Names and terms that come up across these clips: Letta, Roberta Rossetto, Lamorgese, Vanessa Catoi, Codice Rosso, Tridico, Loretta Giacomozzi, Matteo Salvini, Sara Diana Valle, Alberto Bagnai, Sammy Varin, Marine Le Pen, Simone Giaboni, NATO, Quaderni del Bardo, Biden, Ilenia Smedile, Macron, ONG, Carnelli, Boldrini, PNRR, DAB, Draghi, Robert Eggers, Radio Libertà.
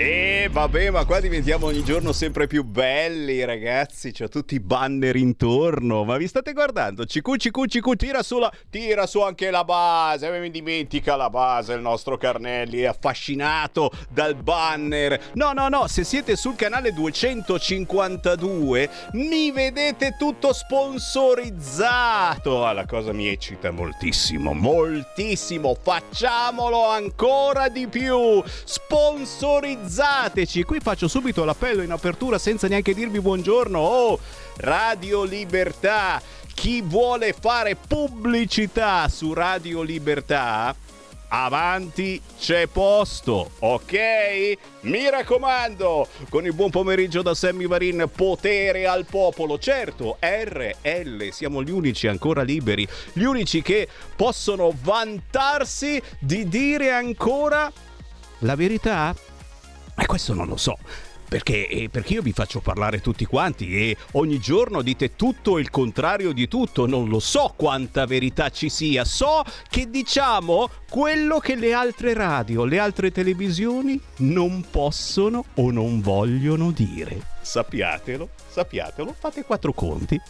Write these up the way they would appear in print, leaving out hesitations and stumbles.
E vabbè, ma qua diventiamo ogni giorno sempre più belli, ragazzi. C'ho tutti i banner intorno. Ma vi state guardando? CQ, tira su anche la base. Mi dimentica la base, il nostro Carnelli è affascinato dal banner. No, se siete sul canale 252 mi vedete tutto sponsorizzato. La cosa mi eccita moltissimo. Facciamolo ancora di più. Sponsorizzato. Qui faccio subito l'appello in apertura senza neanche dirvi buongiorno. Oh, Radio Libertà, chi vuole fare pubblicità su Radio Libertà, avanti c'è posto, ok? Mi raccomando, con il buon pomeriggio da Sammy Varin, Potere al Popolo. Certo, RL, siamo gli unici ancora liberi, gli unici che possono vantarsi di dire ancora la verità. Ma questo non lo so, perché io vi faccio parlare tutti quanti e ogni giorno dite tutto il contrario di tutto. Non lo so quanta verità ci sia, so che diciamo quello che le altre radio, le altre televisioni non possono o non vogliono dire. Sappiatelo, fate 4 conti.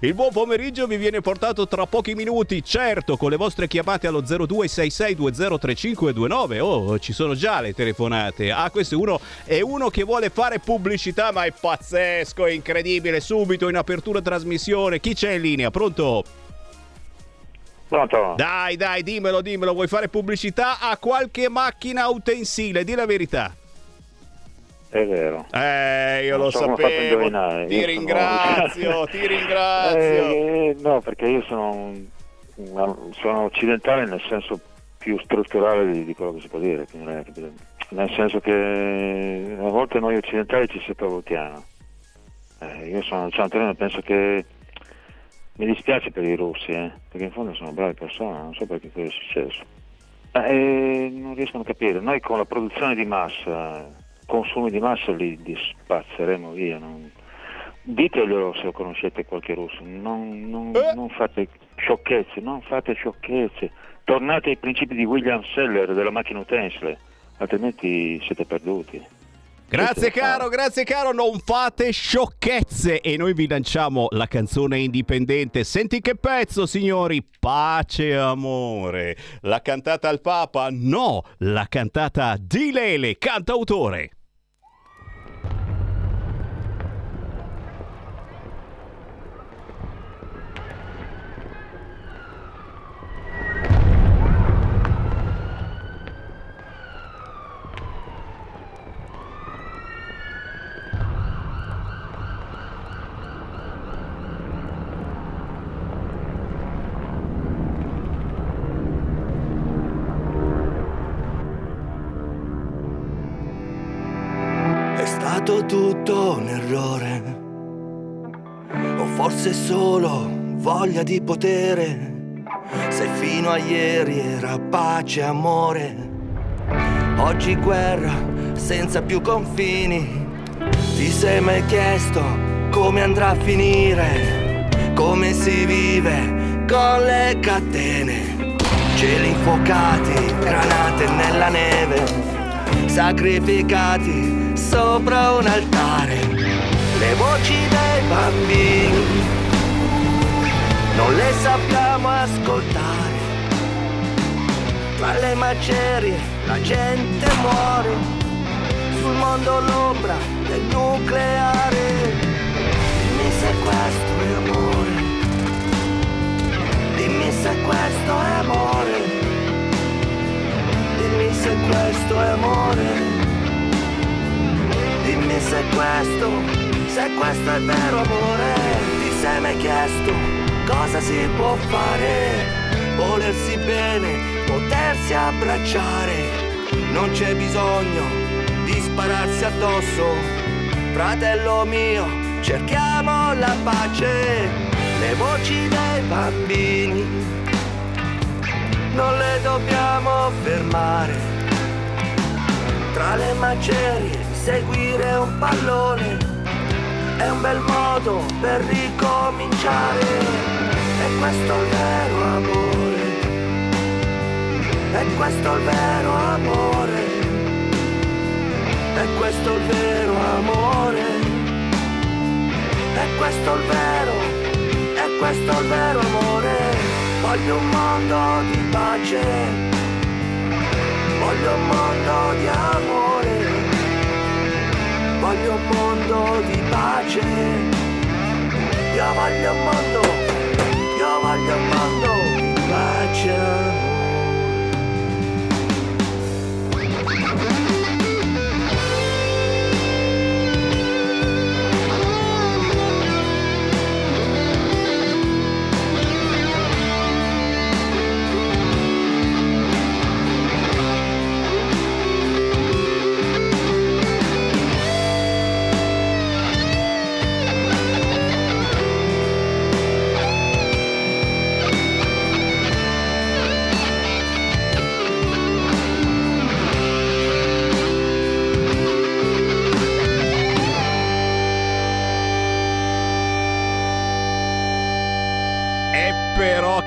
Il buon pomeriggio vi viene portato tra pochi minuti, certo, con le vostre chiamate allo 0266203529. Oh, ci sono già le telefonate. Ah, questo è uno che vuole fare pubblicità, ma è pazzesco, è incredibile. Subito in apertura trasmissione. Chi c'è in linea? Pronto? Dai, dimmelo, vuoi fare pubblicità a qualche macchina utensile? Di la verità. È vero. Io non lo sapevo. Ti ringrazio. No, perché io sono occidentale nel senso più strutturale di quello che si può dire, nel senso che a volte noi occidentali ci sopravvalutiamo. Io sono cianterino e penso che mi dispiace per i russi, perché in fondo sono brave persone, non so perché quello è successo. Non riescono a capire. Noi con la produzione di massa, consumi di massa li spazzeremo via. Diteglielo se conoscete qualche russo, non fate sciocchezze, tornate ai principi di William Seller della macchina utensile, altrimenti siete perduti. Grazie caro, non fate sciocchezze e noi vi lanciamo la canzone indipendente. Senti che pezzo, signori, Pace e Amore. La cantata al Papa? No, la cantata Di Lele, cantautore. Tutto un errore, o forse solo voglia di potere. Se fino a ieri era pace e amore, oggi guerra senza più confini. Ti sei mai chiesto come andrà a finire? Come si vive con le catene? Cieli infuocati, granate nella neve, sacrificati sopra un altare. Le voci dei bambini non le sappiamo ascoltare, tra le macerie la gente muore, sul mondo l'ombra del nucleare. Dimmi se questo è amore, dimmi se questo è amore, dimmi se questo è amore, dimmi se questo è vero amore. Ti sei mai chiesto cosa si può fare? Volersi bene, potersi abbracciare, non c'è bisogno di spararsi addosso. Fratello mio, cerchiamo la pace. Le voci dei bambini non le dobbiamo fermare, tra le macerie seguire un pallone è un bel modo per ricominciare. E questo è vero amore, è questo questo il vero amore, è questo il vero amore, è questo il vero, è questo il vero amore. Voglio un mondo di pace, voglio un mondo di amore, voglio un mondo di pace, io voglio un mondo, io voglio un mondo di pace.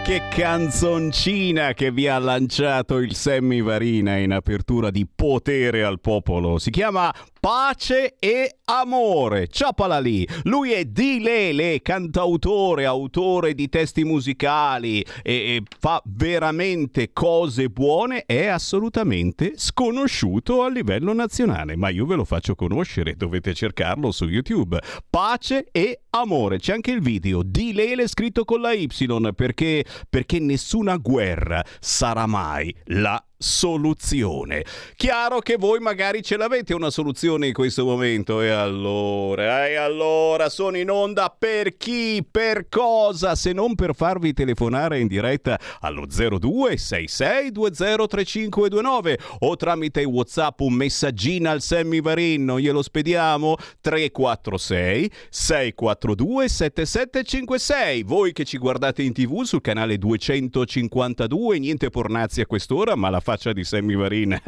Che canzoncina che vi ha lanciato il Sammy Varin in apertura di Potere al Popolo. Si chiama Pace e Amore. Ciapala lì. Lui è Di Lele, cantautore, autore di testi musicali e fa veramente cose buone. È assolutamente sconosciuto a livello nazionale, ma io ve lo faccio conoscere. Dovete cercarlo su YouTube. Pace e Amore. C'è anche il video. Di Lele scritto con la Y perché nessuna guerra sarà mai la soluzione. Chiaro che voi magari ce l'avete una soluzione in questo momento, e allora sono in onda per chi, per cosa, se non per farvi telefonare in diretta allo 0266203529 o tramite WhatsApp un messaggino al Sammy Varin, glielo spediamo 346 642 7756. Voi che ci guardate in TV sul canale 252, niente pornazzi a quest'ora, ma la faccia di Sammy Varin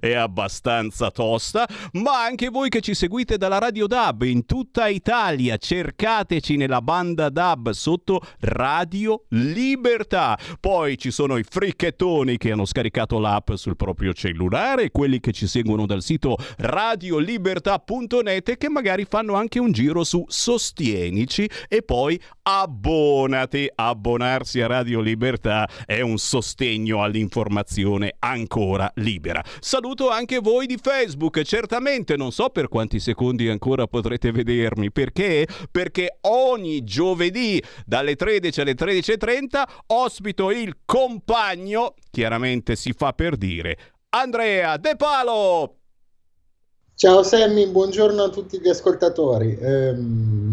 è abbastanza tosta, ma anche voi che ci seguite dalla Radio DAB in tutta Italia, cercateci nella banda DAB sotto Radio Libertà. Poi ci sono i fricchettoni che hanno scaricato l'app sul proprio cellulare, quelli che ci seguono dal sito radiolibertà.net e che magari fanno anche un giro su Sostienici e poi abbonati. Abbonarsi a Radio Libertà è un sostegno all'informazione ancora libera. Saluto anche voi di Facebook, certamente non so per quanti secondi ancora potrete vedermi, perché ogni giovedì dalle 13 alle 13.30 ospito il compagno, chiaramente si fa per dire, Andrea De Palo. Ciao Sammy, buongiorno a tutti gli ascoltatori.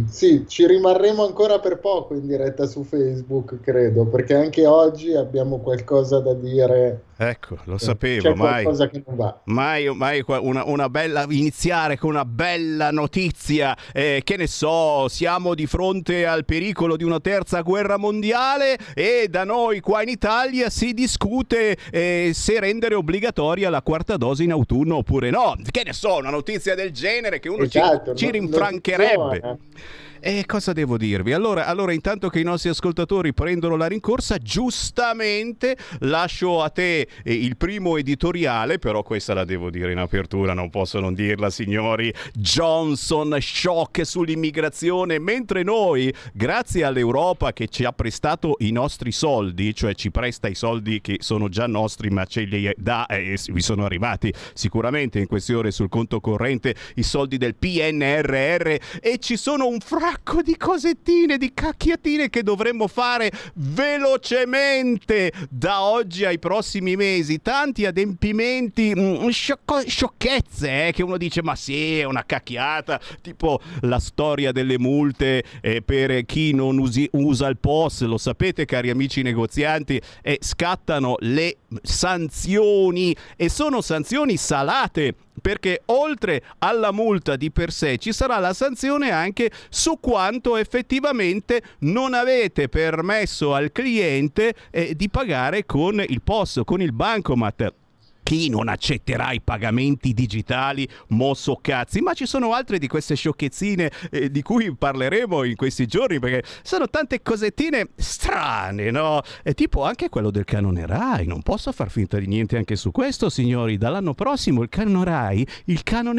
Sì, ci rimarremo ancora per poco in diretta su Facebook, credo, perché anche oggi abbiamo qualcosa da dire. Ecco, lo sapevo, mai una bella, iniziare con una bella notizia, che ne so, siamo di fronte al pericolo di una terza guerra mondiale e da noi qua in Italia si discute se rendere obbligatoria la quarta dose in autunno oppure no, che ne so, una notizia del genere che uno ci rinfrancherebbe. E cosa devo dirvi? Allora, intanto che i nostri ascoltatori prendono la rincorsa, giustamente lascio a te il primo editoriale, però questa la devo dire in apertura, non posso non dirla, signori. Johnson, shock sull'immigrazione, mentre noi, grazie all'Europa che ci ha prestato i nostri soldi, cioè ci presta i soldi che sono già nostri ma ce li dà, e vi sono arrivati sicuramente in questione sul conto corrente i soldi del PNRR, e ci sono un sacco di cosettine, di cacchiatine che dovremmo fare velocemente da oggi ai prossimi mesi, tanti adempimenti, sciocchezze che uno dice ma sì, è una cacchiata, tipo la storia delle multe per chi non usa il POS. Lo sapete, cari amici negozianti, scattano le sanzioni e sono sanzioni salate, perché oltre alla multa di per sé ci sarà la sanzione anche su quanto effettivamente non avete permesso al cliente di pagare con il POS, con il bancomat. chi non accetterà i pagamenti digitali, mosso cazzi, ma ci sono altre di queste sciocchezzine di cui parleremo in questi giorni, perché sono tante cosettine strane, no? E tipo anche quello del canone Rai, non posso far finta di niente anche su questo, signori, dall'anno prossimo il canone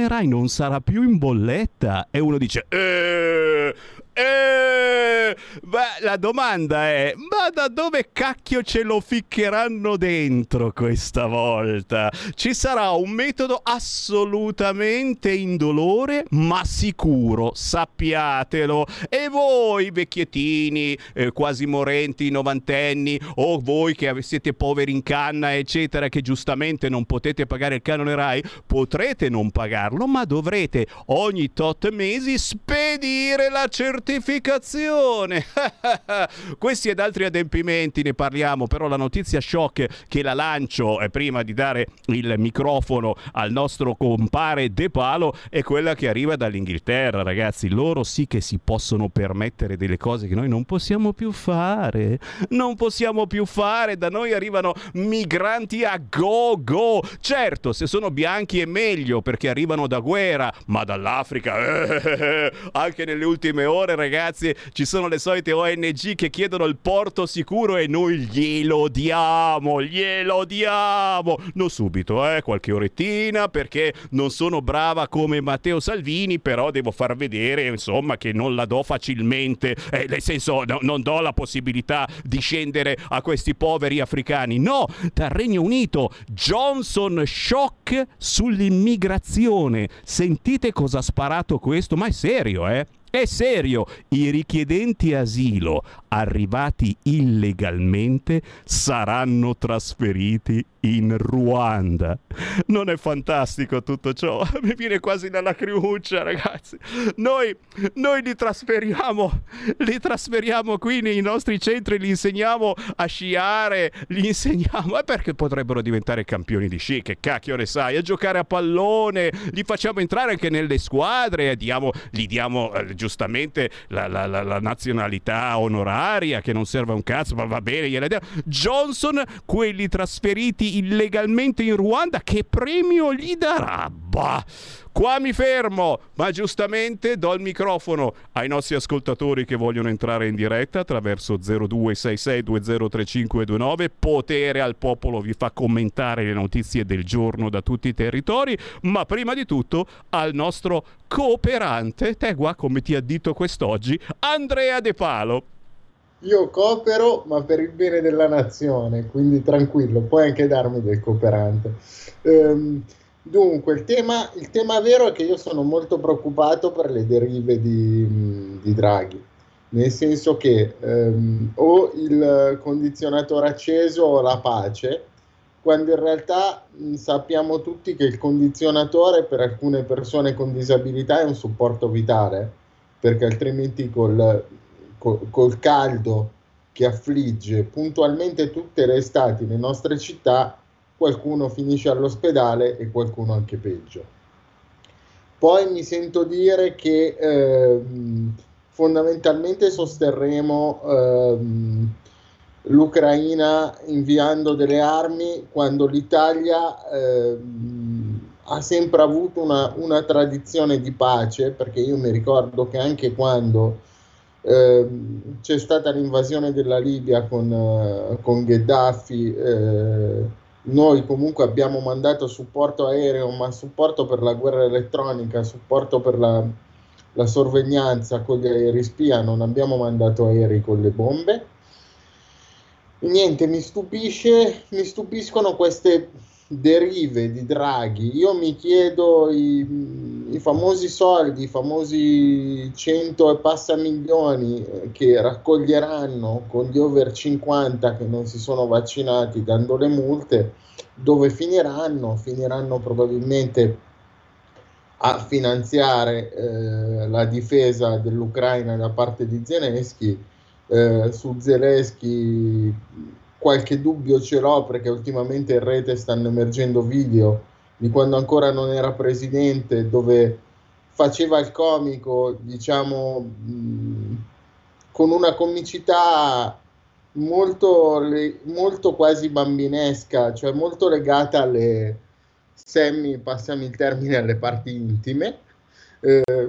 Rai non sarà più in bolletta. E uno dice beh, la domanda è: ma da dove cacchio ce lo ficcheranno dentro questa volta? Ci sarà un metodo assolutamente indolore ma sicuro, sappiatelo. E voi vecchiettini, quasi morenti, novantenni, o voi che siete poveri in canna eccetera, che giustamente non potete pagare il canone Rai, potrete non pagarlo, ma dovrete ogni tot mesi spedire la certificazione. Questi ed altri adempimenti ne parliamo, però la notizia shock che la lancio prima di dare il microfono al nostro compare De Palo è quella che arriva dall'Inghilterra, ragazzi. Loro sì che si possono permettere delle cose che noi non possiamo più fare. Da noi arrivano migranti a go, certo, se sono bianchi è meglio perché arrivano da guerra, ma dall'Africa anche nelle ultime ore, ragazzi, ci sono le solite ONG che chiedono il porto sicuro e noi glielo diamo, non subito, qualche orettina, perché non sono brava come Matteo Salvini, però devo far vedere, insomma, che non la do facilmente, nel senso, no, non do la possibilità di scendere a questi poveri africani. No, dal Regno Unito Johnson shock sull'immigrazione, sentite cosa ha sparato questo, ma è serio, È serio, i richiedenti asilo arrivati illegalmente saranno trasferiti in Ruanda. Non è fantastico tutto ciò? Mi viene quasi la lacrimuccia, ragazzi. Noi li trasferiamo qui nei nostri centri, li insegniamo a sciare, perché potrebbero diventare campioni di sci, che cacchio ne sai, a giocare a pallone, li facciamo entrare anche nelle squadre, gli diamo giustamente la nazionalità onoraria che non serve a un cazzo, ma va bene, gliela diamo. Johnson, quelli trasferiti illegalmente in Ruanda, che premio gli darà? Bah, qua mi fermo, ma giustamente do il microfono ai nostri ascoltatori che vogliono entrare in diretta attraverso 0266203529. Potere al Popolo vi fa commentare le notizie del giorno da tutti i territori, ma prima di tutto al nostro cooperante, te guarda come ti addito quest'oggi, Andrea De Palo. Io coopero, ma per il bene della nazione, quindi tranquillo, puoi anche darmi del cooperante. Dunque, il tema vero è che io sono molto preoccupato per le derive di Draghi, nel senso che o il condizionatore acceso o la pace, quando in realtà sappiamo tutti che il condizionatore per alcune persone con disabilità è un supporto vitale, perché altrimenti col caldo che affligge puntualmente tutte le estati le nostre città, qualcuno finisce all'ospedale e qualcuno anche peggio. Poi mi sento dire che fondamentalmente sosterremo l'Ucraina inviando delle armi, quando l'Italia ha sempre avuto una tradizione di pace, perché io mi ricordo che anche quando c'è stata l'invasione della Libia con Gheddafi, noi comunque abbiamo mandato supporto aereo, ma supporto per la guerra elettronica, supporto per la sorveglianza con gli aerei spia, non abbiamo mandato aerei con le bombe. Niente, mi stupiscono queste derive di Draghi. Io mi chiedo, i famosi soldi, i famosi 100 e passa milioni che raccoglieranno con gli over 50 che non si sono vaccinati dando le multe, dove finiranno? Finiranno probabilmente a finanziare la difesa dell'Ucraina da parte di Zelensky. Su Zelensky qualche dubbio ce l'ho, perché ultimamente in rete stanno emergendo video di quando ancora non era presidente, dove faceva il comico, diciamo, con una comicità molto quasi bambinesca, cioè molto legata alle, Sammy, passami il termine, alle parti intime,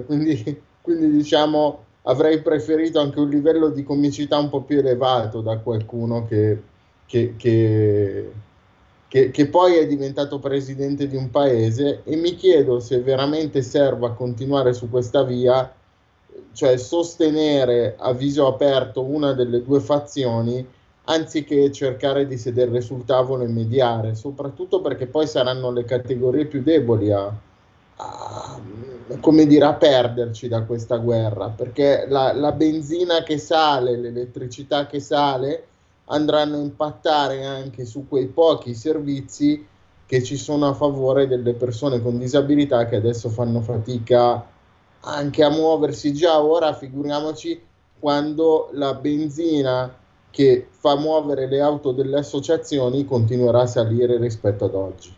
quindi diciamo avrei preferito anche un livello di comicità un po' più elevato da qualcuno che poi è diventato presidente di un paese, e mi chiedo se veramente serva continuare su questa via, cioè sostenere a viso aperto una delle due fazioni anziché cercare di sederle sul tavolo e mediare, soprattutto perché poi saranno le categorie più deboli a perderci da questa guerra, perché la benzina che sale, l'elettricità che sale andranno a impattare anche su quei pochi servizi che ci sono a favore delle persone con disabilità che adesso fanno fatica anche a muoversi già ora, figuriamoci quando la benzina che fa muovere le auto delle associazioni continuerà a salire rispetto ad oggi.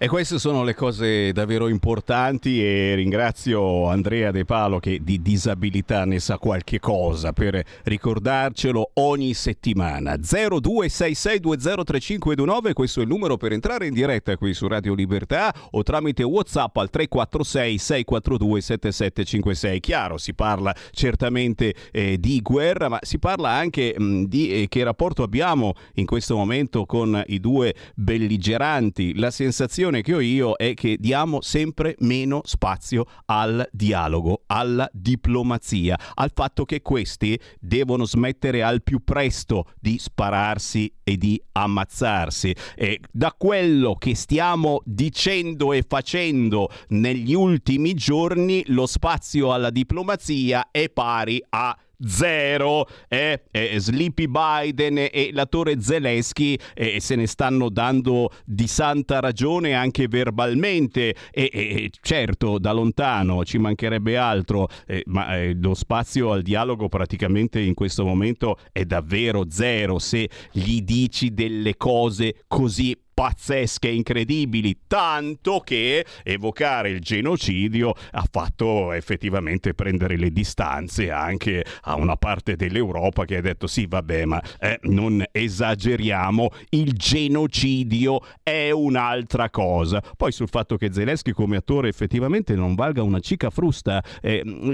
E queste sono le cose davvero importanti, e ringrazio Andrea De Palo, che di disabilità ne sa qualche cosa, per ricordarcelo ogni settimana. 0266203529, questo è il numero per entrare in diretta qui su Radio Libertà, o tramite WhatsApp al 346 642 7756. Chiaro, si parla certamente di guerra, ma si parla anche di che rapporto abbiamo in questo momento con i due belligeranti. La sensazione che ho io è che diamo sempre meno spazio al dialogo, alla diplomazia, al fatto che questi devono smettere al più presto di spararsi e di ammazzarsi. E da quello che stiamo dicendo e facendo negli ultimi giorni, lo spazio alla diplomazia è pari a zero. Sleepy Biden e l'attore Zelensky se ne stanno dando di santa ragione anche verbalmente, e certo da lontano, ci mancherebbe altro, ma lo spazio al dialogo praticamente in questo momento è davvero zero, se gli dici delle cose così pazzesche, incredibili, tanto che evocare il genocidio ha fatto effettivamente prendere le distanze anche a una parte dell'Europa che ha detto sì vabbè, ma non esageriamo, il genocidio è un'altra cosa. Poi sul fatto che Zelensky come attore effettivamente non valga una cica frusta,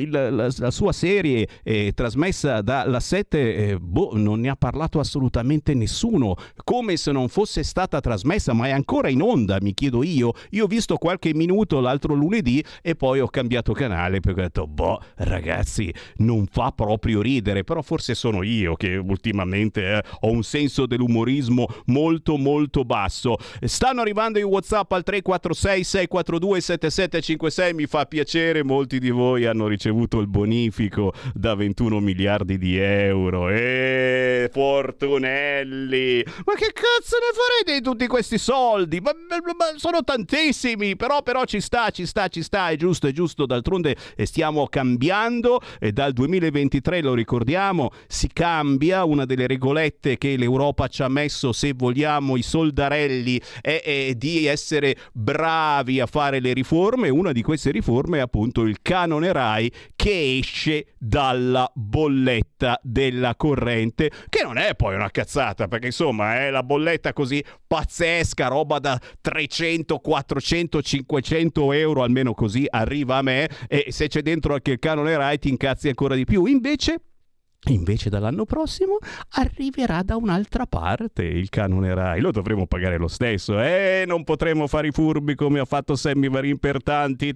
la sua serie trasmessa dalla 7 non ne ha parlato assolutamente nessuno, come se non fosse stata trasmessa, ma è ancora in onda, mi chiedo io ho visto qualche minuto l'altro lunedì e poi ho cambiato canale perché ho detto ragazzi non fa proprio ridere, però forse sono io che ultimamente ho un senso dell'umorismo molto molto basso. Stanno arrivando i WhatsApp al 346 642 7756, mi fa piacere, molti di voi hanno ricevuto il bonifico da 21 miliardi di euro e fortunelli, ma che cazzo ne farete di tutti questi soldi? Ma sono tantissimi, però ci sta, è giusto, d'altronde stiamo cambiando, e dal 2023, lo ricordiamo, si cambia una delle regolette che l'Europa ci ha messo, se vogliamo, i soldarelli, è di essere bravi a fare le riforme. Una di queste riforme è appunto il canone RAI, che esce dalla bolletta della corrente, che non è poi una cazzata, perché insomma è la bolletta così pazzesca, roba da 300, 400, 500 euro, almeno così arriva a me, e se c'è dentro anche il canone RAI ti incazzi ancora di più. Invece dall'anno prossimo arriverà da un'altra parte il canone RAI, lo dovremo pagare lo stesso, non potremo fare i furbi come ha fatto Sammy Varin per tanti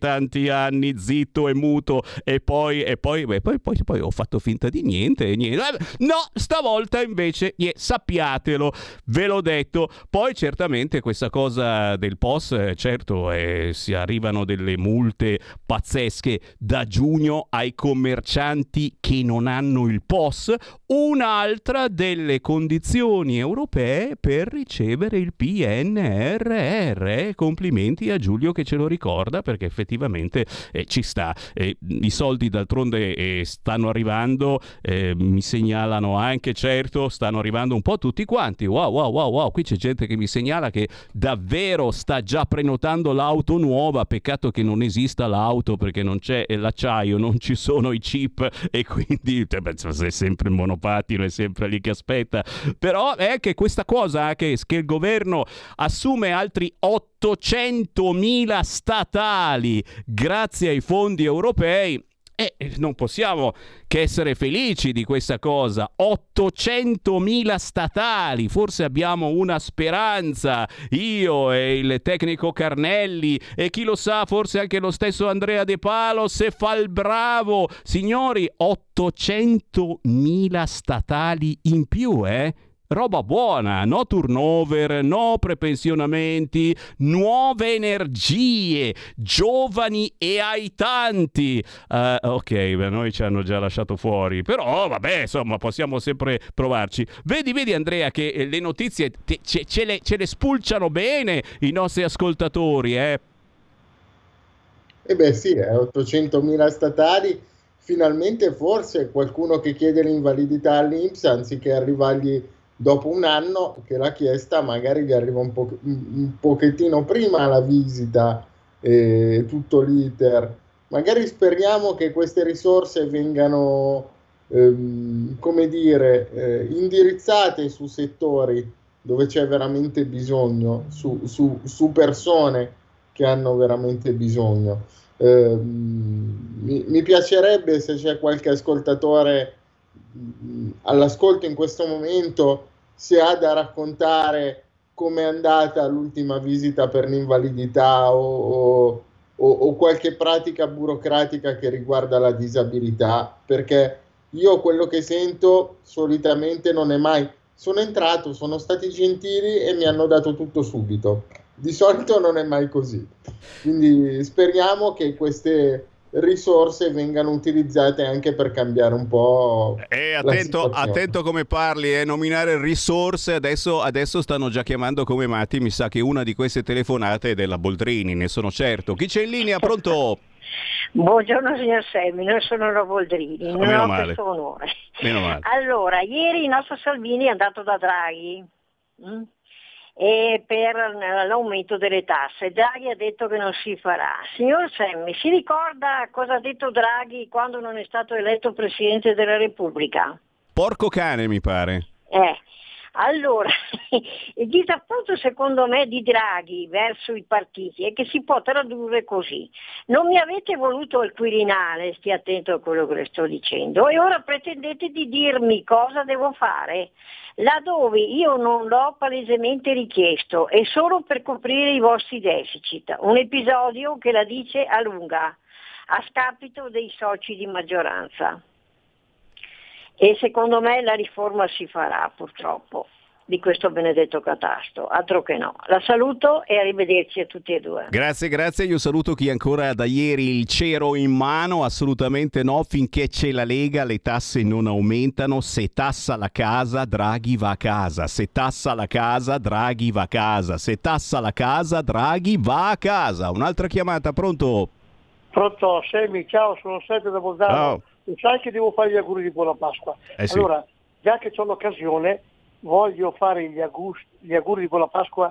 anni, zitto e muto, e poi ho fatto finta di niente. No, stavolta invece sappiatelo, ve l'ho detto. Poi certamente questa cosa del POS, certo, si arrivano delle multe pazzesche da giugno ai commercianti che non hanno il POS. Un'altra delle condizioni europee per ricevere il PNRR. Complimenti a Giulio che ce lo ricorda, perché effettivamente ci sta. I soldi d'altronde stanno arrivando, mi segnalano anche, certo, stanno arrivando un po' tutti quanti. Wow, qui c'è gente che mi segnala che davvero sta già prenotando l'auto nuova, peccato che non esista l'auto perché non c'è l'acciaio, non ci sono i chip, e quindi è sempre il monopattino, è sempre lì che aspetta. Però è che questa cosa che il governo assume altri 800.000 statali grazie ai fondi europei, non possiamo che essere felici di questa cosa. 800.000 statali, forse abbiamo una speranza, io e il tecnico Carnelli e chi lo sa, forse anche lo stesso Andrea De Palo se fa il bravo. Signori, 800.000 statali in più, roba buona, no turnover, no prepensionamenti, nuove energie, giovani e ai tanti. Ok, beh, noi ci hanno già lasciato fuori, però vabbè, insomma, possiamo sempre provarci. Vedi Andrea che le notizie ce le spulciano bene i nostri ascoltatori. Beh sì, 800.000 statali, finalmente forse qualcuno che chiede l'invalidità all'INPS anziché arrivargli dopo un anno, che l'ha chiesta, magari gli arriva un pochettino prima la visita e tutto l'iter. Magari speriamo che queste risorse vengano indirizzate su settori dove c'è veramente bisogno, su persone che hanno veramente bisogno. Mi piacerebbe, se c'è qualche ascoltatore all'ascolto in questo momento, se ha da raccontare come è andata l'ultima visita per l'invalidità o qualche pratica burocratica che riguarda la disabilità, perché io quello che sento solitamente non è mai: sono entrato, sono stati gentili e mi hanno dato tutto subito. Di solito non è mai così, quindi speriamo che queste risorse vengano utilizzate anche per cambiare un po'. Attento come parli, nominare risorse. Adesso stanno già chiamando come matti. Mi sa che una di queste telefonate è della Boldrini, ne sono certo. Chi c'è in linea? Pronto? Buongiorno signor Semmi, io sono la Boldrini, non ho questo onore. Meno male. Allora, ieri il nostro Salvini è andato da Draghi e per l'aumento delle tasse. Draghi ha detto che non si farà. Signor Semmi, si ricorda cosa ha detto Draghi quando non è stato eletto Presidente della Repubblica? Porco cane, mi pare. Allora, il disappunto secondo me di Draghi verso i partiti è che si può tradurre così: non mi avete voluto al Quirinale, stia attento a quello che le sto dicendo, e ora pretendete di dirmi cosa devo fare, laddove io non l'ho palesemente richiesto, e solo per coprire i vostri deficit, un episodio che la dice a lunga, a scapito dei soci di maggioranza. E secondo me la riforma si farà, purtroppo, di questo benedetto catasto, altro che no. La saluto e arrivederci a tutti e due. Grazie, io saluto chi ancora da ieri il cero in mano. Assolutamente no, finché c'è la Lega le tasse non aumentano. Se tassa la casa, Draghi va a casa. Se tassa la casa, Draghi va a casa. Se tassa la casa, Draghi va a casa. Un'altra chiamata, pronto? Pronto, Semmi, ciao, sono Sergio da Bolzano. Ciao. E sai che devo fare gli auguri di buona Pasqua. Sì. Allora, già che ho l'occasione, voglio fare gli auguri di buona Pasqua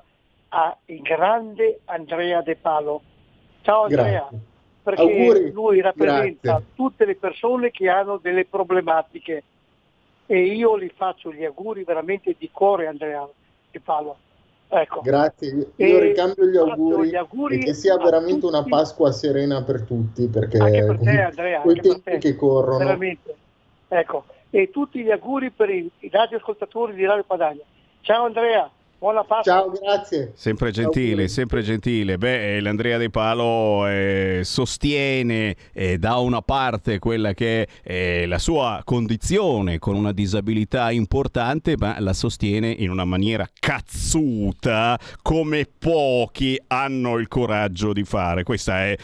al grande Andrea De Palo. Ciao Andrea, grazie. Perché auguri. Lui rappresenta tutte le persone che hanno delle problematiche, e io gli faccio gli auguri veramente di cuore, Andrea De Palo. Ecco. Grazie, io ricambio gli auguri e che sia veramente una Pasqua serena per tutti, perché anche per te, Andrea, quei tempi che corrono veramente. Ecco, e tutti gli auguri per i radioascoltatori di Radio Padania. Ciao Andrea, buona Pasqua. Ciao, grazie. Sempre gentile, sempre gentile. Beh, l'Andrea De Palo sostiene da una parte quella che è la sua condizione con una disabilità importante, ma la sostiene in una maniera cazzuta come pochi hanno il coraggio di fare. Questa è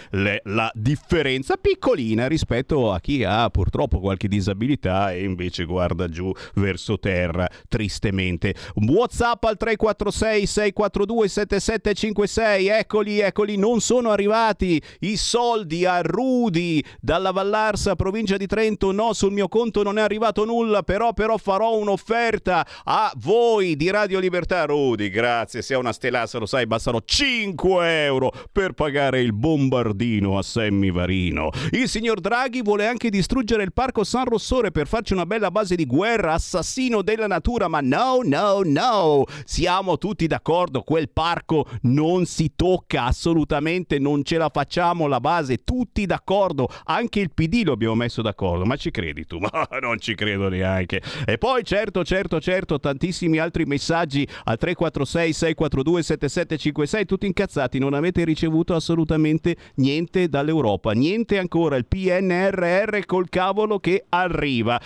la differenza piccolina rispetto a chi ha purtroppo qualche disabilità e invece guarda giù verso terra tristemente. WhatsApp al 3 346 642 7756. Eccoli, eccoli, non sono arrivati i soldi a Rudi dalla Vallarsa, provincia di Trento. No, sul mio conto non è arrivato nulla, però farò un'offerta a voi di Radio Libertà. Rudi, grazie, sei una stelassa, lo sai, bastano 5 euro per pagare il bombardino a Sammy Varin. Il signor Draghi vuole anche distruggere il Parco San Rossore per farci una bella base di guerra, assassino della natura, ma no, no, no, siamo tutti d'accordo, quel parco non si tocca assolutamente, non ce la facciamo la base, tutti d'accordo, anche il PD lo abbiamo messo d'accordo, ma ci credi tu? Ma non ci credo neanche. E poi certo, tantissimi altri messaggi al 346 642 7756, tutti incazzati, non avete ricevuto assolutamente niente dall'Europa, niente ancora, il PNRR col cavolo che arriva.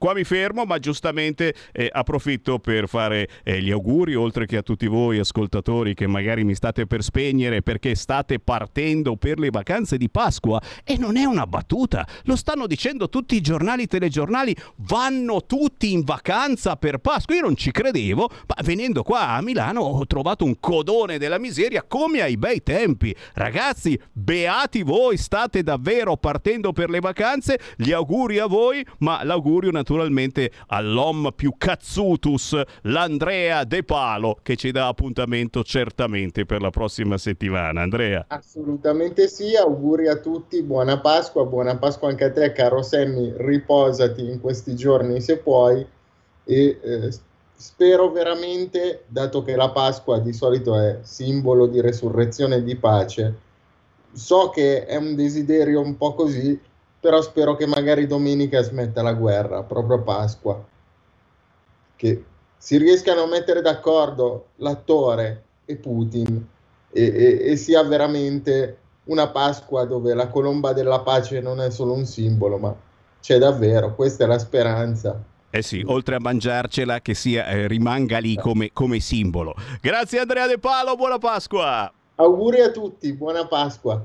Qua mi fermo, ma giustamente approfitto per fare gli auguri, oltre che a tutti voi ascoltatori che magari mi state per spegnere perché state partendo per le vacanze di Pasqua. E non è una battuta, lo stanno dicendo tutti i giornali, telegiornali, vanno tutti in vacanza per Pasqua. Io non ci credevo, ma venendo qua a Milano ho trovato un codone della miseria come ai bei tempi. Ragazzi, beati voi, state davvero partendo per le vacanze, gli auguri a voi, ma l'augurio naturalmente all'om più cazzutus, l'Andrea De Palo, che ci dà appuntamento certamente per la prossima settimana. Andrea? Assolutamente sì, auguri a tutti, buona Pasqua anche a te caro Sammy, riposati in questi giorni se puoi e spero veramente, dato che la Pasqua di solito è simbolo di resurrezione e di pace, so che è un desiderio un po' così, però spero che magari domenica smetta la guerra, proprio a Pasqua, che si riescano a mettere d'accordo l'attore e Putin e sia veramente una Pasqua dove la colomba della pace non è solo un simbolo, ma c'è davvero, questa è la speranza. Eh sì, oltre a mangiarcela, che sia, rimanga lì come simbolo. Grazie Andrea De Palo, buona Pasqua! Auguri a tutti, buona Pasqua!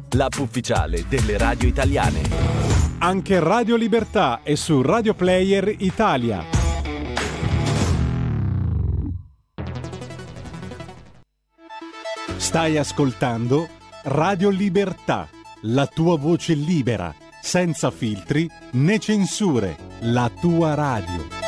l'app ufficiale delle radio italiane. Anche Radio Libertà è su Radio Player Italia. Stai ascoltando Radio Libertà, la tua voce libera, senza filtri né censure, la tua radio.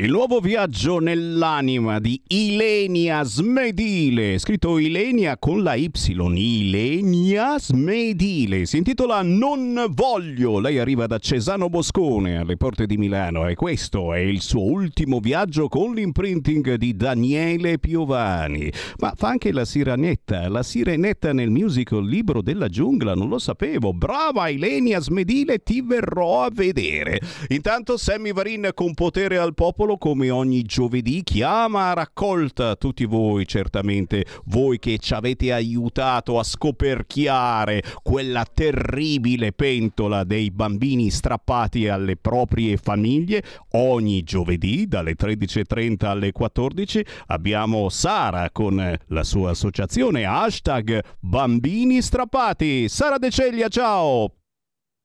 Il nuovo viaggio nell'anima di Ilenia Smedile, scritto Ilenia con la Y, Ilenia Smedile, si intitola Non Voglio. Lei arriva da Cesano Boscone alle porte di Milano e questo è il suo ultimo viaggio con l'imprinting di Daniele Piovani. Ma fa anche la sirenetta nel musical Libro della Giungla, non lo sapevo. Brava Ilenia Smedile, ti verrò a vedere. Intanto Sammy Varin con Potere al Popolo, come ogni giovedì, chiama a raccolta tutti voi, certamente voi che ci avete aiutato a scoperchiare quella terribile pentola dei bambini strappati alle proprie famiglie. Ogni giovedì dalle 13.30 alle 14 abbiamo Sara con la sua associazione hashtag Bambini Strappati. Sara De Ceglia, ciao!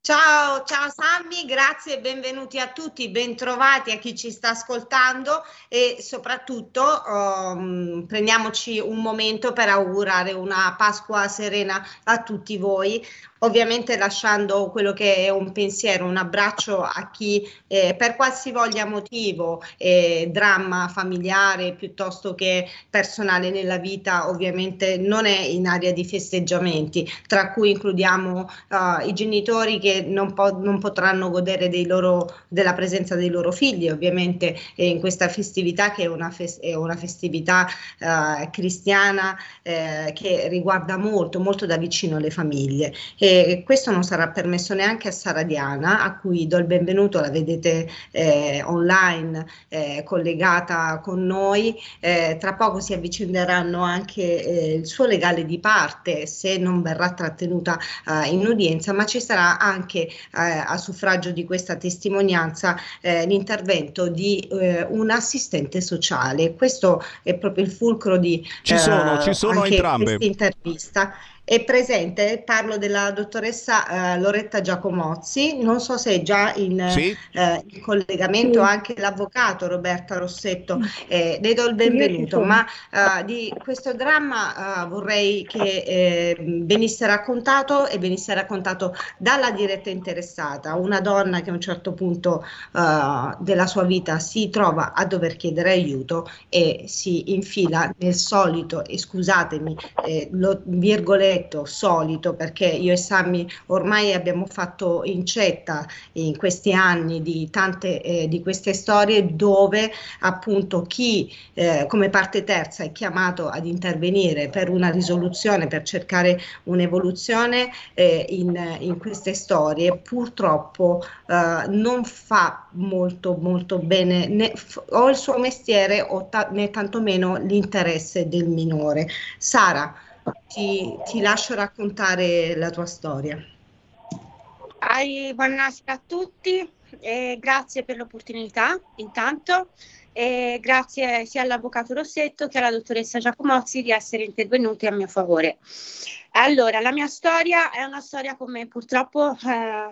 Ciao, ciao Sammy, grazie e benvenuti a tutti, bentrovati a chi ci sta ascoltando e soprattutto prendiamoci un momento per augurare una Pasqua serena a tutti voi, ovviamente lasciando quello che è un pensiero, un abbraccio a chi per qualsivoglia motivo, dramma familiare piuttosto che personale nella vita, ovviamente non è in area di festeggiamenti, tra cui includiamo i genitori che non potranno godere della presenza dei loro figli ovviamente in questa festività che è una festività cristiana che riguarda molto, molto da vicino le famiglie e questo non sarà permesso neanche a Sara Diana, a cui do il benvenuto, la vedete online collegata con noi, tra poco si avvicineranno anche il suo legale di parte se non verrà trattenuta in udienza, ma ci sarà anche a suffragio di questa testimonianza l'intervento di un assistente sociale. Questo è proprio il fulcro di ci sono entrambe questa intervista. È presente, parlo della dottoressa Loretta Giacomozzi, non so se è già in collegamento anche l'avvocato Roberta Rossetto, le do il benvenuto, ma di questo dramma vorrei che venisse raccontato e venisse raccontato dalla diretta interessata, una donna che a un certo punto della sua vita si trova a dover chiedere aiuto e si infila nel solito, e scusatemi, virgolette, solito, perché io e Sammy ormai abbiamo fatto incetta in questi anni di tante di queste storie dove appunto chi come parte terza è chiamato ad intervenire per una risoluzione, per cercare un'evoluzione in queste storie purtroppo non fa molto bene o il suo mestiere o né tantomeno l'interesse del minore. Sara, ti lascio raccontare la tua storia. Buonasera a tutti, grazie per l'opportunità intanto, grazie sia all'avvocato Rossetto che alla dottoressa Giacomozzi di essere intervenuti a mio favore. Allora, la mia storia è una storia come purtroppo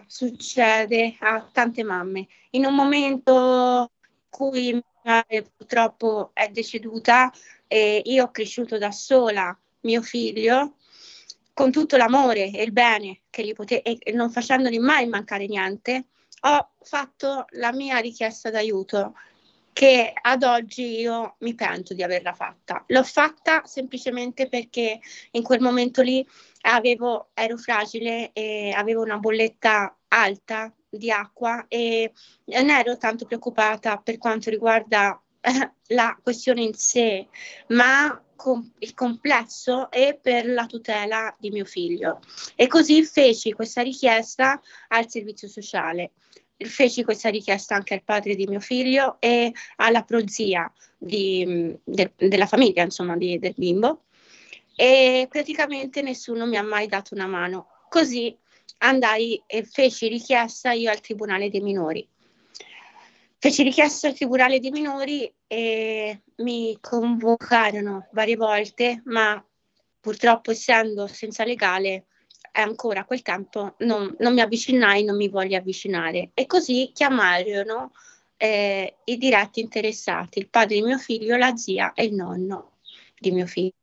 succede a tante mamme. In un momento in cui mia madre purtroppo è deceduta, io ho cresciuto da sola mio figlio con tutto l'amore e il bene che gli e non facendogli mai mancare niente, ho fatto la mia richiesta d'aiuto che ad oggi io mi pento di averla fatta. L'ho fatta semplicemente perché in quel momento lì ero fragile e avevo una bolletta alta di acqua e non ero tanto preoccupata per quanto riguarda la questione in sé, ma il complesso e per la tutela di mio figlio. E così feci questa richiesta al servizio sociale, feci questa richiesta anche al padre di mio figlio e alla prozia della famiglia, insomma, del bimbo, e praticamente nessuno mi ha mai dato una mano. Così andai e feci richiesta io al Tribunale dei Minori. Feci richiesta al Tribunale dei Minori e mi convocarono varie volte, ma purtroppo essendo senza legale, ancora a quel tempo non mi avvicinai, non mi voglio avvicinare. E così chiamarono i diretti interessati, il padre di mio figlio, la zia e il nonno di mio figlio.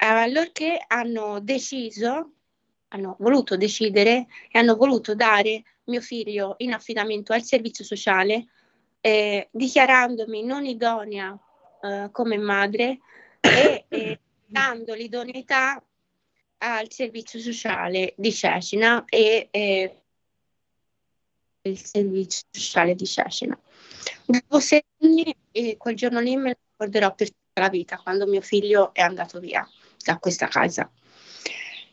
Allorché hanno deciso, hanno voluto decidere e hanno voluto dare mio figlio in affidamento al servizio sociale, dichiarandomi non idonea come madre e dando l'idoneità al servizio sociale di Cecina e il servizio sociale di Cecina. Dopo 6 anni, quel giorno lì me lo ricorderò per tutta la vita, quando mio figlio è andato via da questa casa.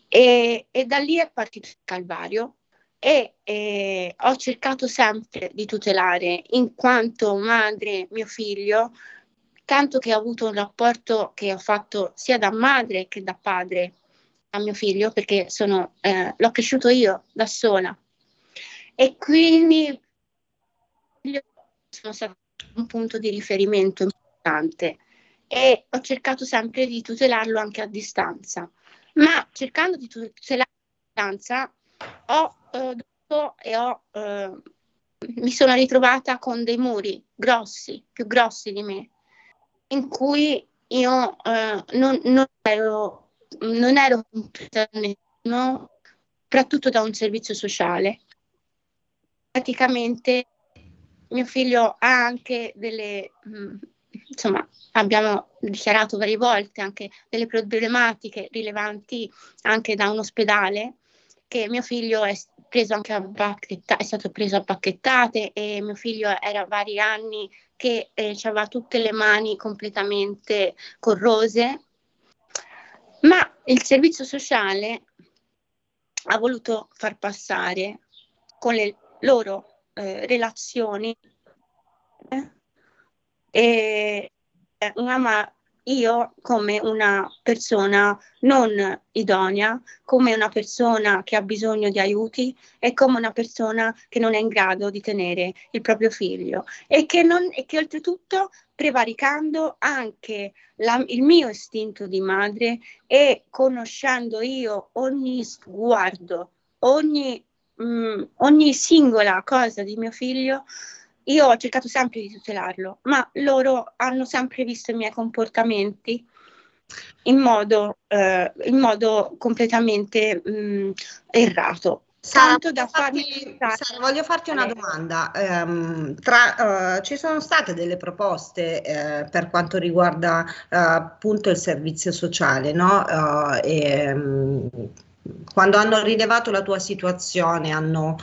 E da lì è partito il calvario e ho cercato sempre di tutelare in quanto madre mio figlio, tanto che ho avuto un rapporto che ho fatto sia da madre che da padre a mio figlio, perché l'ho cresciuto io da sola e quindi sono stato un punto di riferimento importante e ho cercato sempre di tutelarlo anche a distanza, ma cercando di tutelarlo a distanza mi sono ritrovata con dei muri grossi, più grossi di me, in cui io non ero compresa da nessuno, soprattutto da un servizio sociale. Praticamente mio figlio ha anche delle, abbiamo dichiarato varie volte anche delle problematiche rilevanti anche da un ospedale, che mio figlio è stato preso a bacchettate e mio figlio era vari anni che aveva tutte le mani completamente corrose. Ma il servizio sociale ha voluto far passare con le loro relazioni io come una persona non idonea, come una persona che ha bisogno di aiuti e come una persona che non è in grado di tenere il proprio figlio e che oltretutto prevaricando anche il mio istinto di madre e conoscendo io ogni sguardo, ogni singola cosa di mio figlio, io ho cercato sempre di tutelarlo, ma loro hanno sempre visto i miei comportamenti in modo completamente errato. Sara, voglio farti una domanda. Ci sono state delle proposte per quanto riguarda appunto il servizio sociale, no? Quando hanno rilevato la tua situazione, ti hanno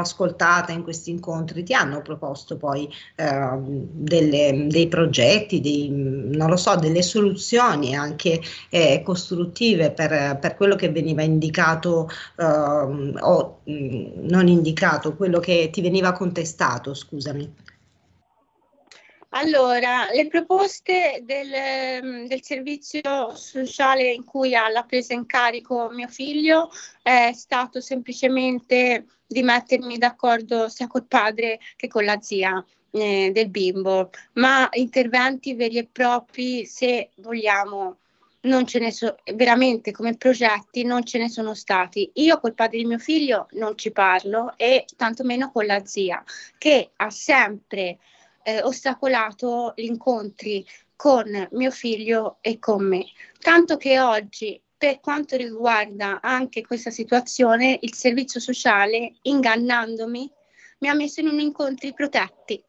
ascoltata in questi incontri, ti hanno proposto poi dei progetti, delle soluzioni anche costruttive per quello che veniva indicato o non indicato, quello che ti veniva contestato, scusami. Allora, le proposte del servizio sociale in cui ha la presa in carico mio figlio è stato semplicemente di mettermi d'accordo sia col padre che con la zia del bimbo, ma interventi veri e propri, se vogliamo, non ce ne sono veramente come progetti, non ce ne sono stati. Io col padre di mio figlio non ci parlo e tantomeno con la zia, che ha sempre ostacolato gli incontri con mio figlio e con me, tanto che oggi per quanto riguarda anche questa situazione il servizio sociale, ingannandomi, mi ha messo in un incontri protetti.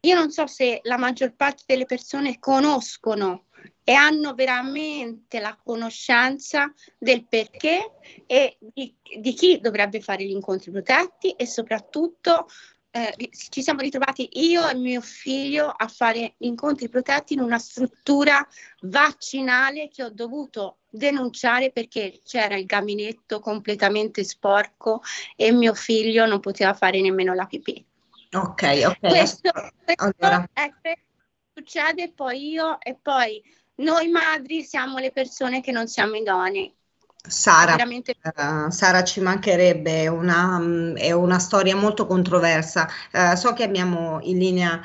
Io non so se la maggior parte delle persone conoscono e hanno veramente la conoscenza del perché e di chi dovrebbe fare gli incontri protetti e soprattutto ci siamo ritrovati io e mio figlio a fare incontri protetti in una struttura vaccinale che ho dovuto denunciare perché c'era il gabinetto completamente sporco e mio figlio non poteva fare nemmeno la pipì. Ok. Questo allora. Succede poi noi madri siamo le persone che non siamo idonee. Sara, ci mancherebbe, è una storia molto controversa. So che abbiamo in linea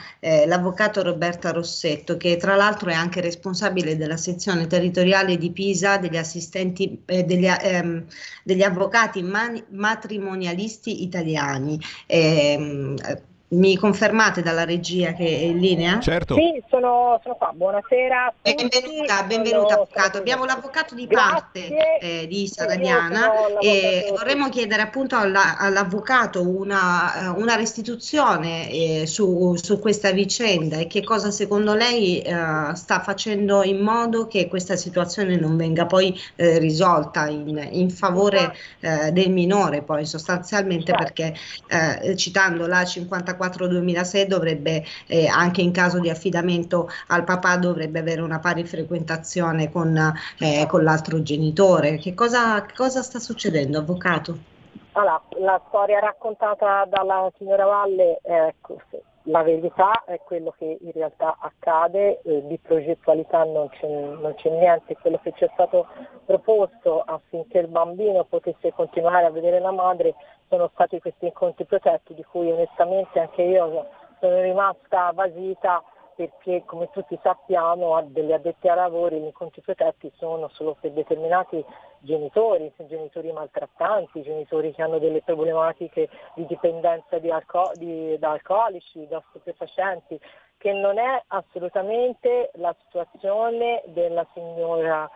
l'avvocato Roberta Rossetto, che tra l'altro è anche responsabile della sezione territoriale di Pisa degli assistenti degli avvocati matrimonialisti italiani. Mi confermate dalla regia che è in linea? Certo. Sì, sono qua. Buonasera. Benvenuta avvocato. Abbiamo l'avvocato di parte di Sara Diana e vorremmo chiedere appunto all'avvocato una restituzione su questa vicenda e che cosa secondo lei sta facendo in modo che questa situazione non venga poi risolta in favore del minore, poi sostanzialmente, perché citando la 54/2006 dovrebbe anche in caso di affidamento al papà dovrebbe avere una pari frequentazione con l'altro genitore. Che cosa sta succedendo, avvocato? Allora, la storia raccontata dalla signora Valle è la verità, è quello che in realtà accade, di progettualità non c'è niente. Quello che ci è stato proposto affinché il bambino potesse continuare a vedere la madre sono stati questi incontri protetti, di cui onestamente anche io sono rimasta basita, perché come tutti sappiamo, degli addetti ai lavori, gli incontri protetti sono solo per determinati genitori maltrattanti, genitori che hanno delle problematiche di dipendenza da alcolici, da stupefacenti, che non è assolutamente la situazione della signora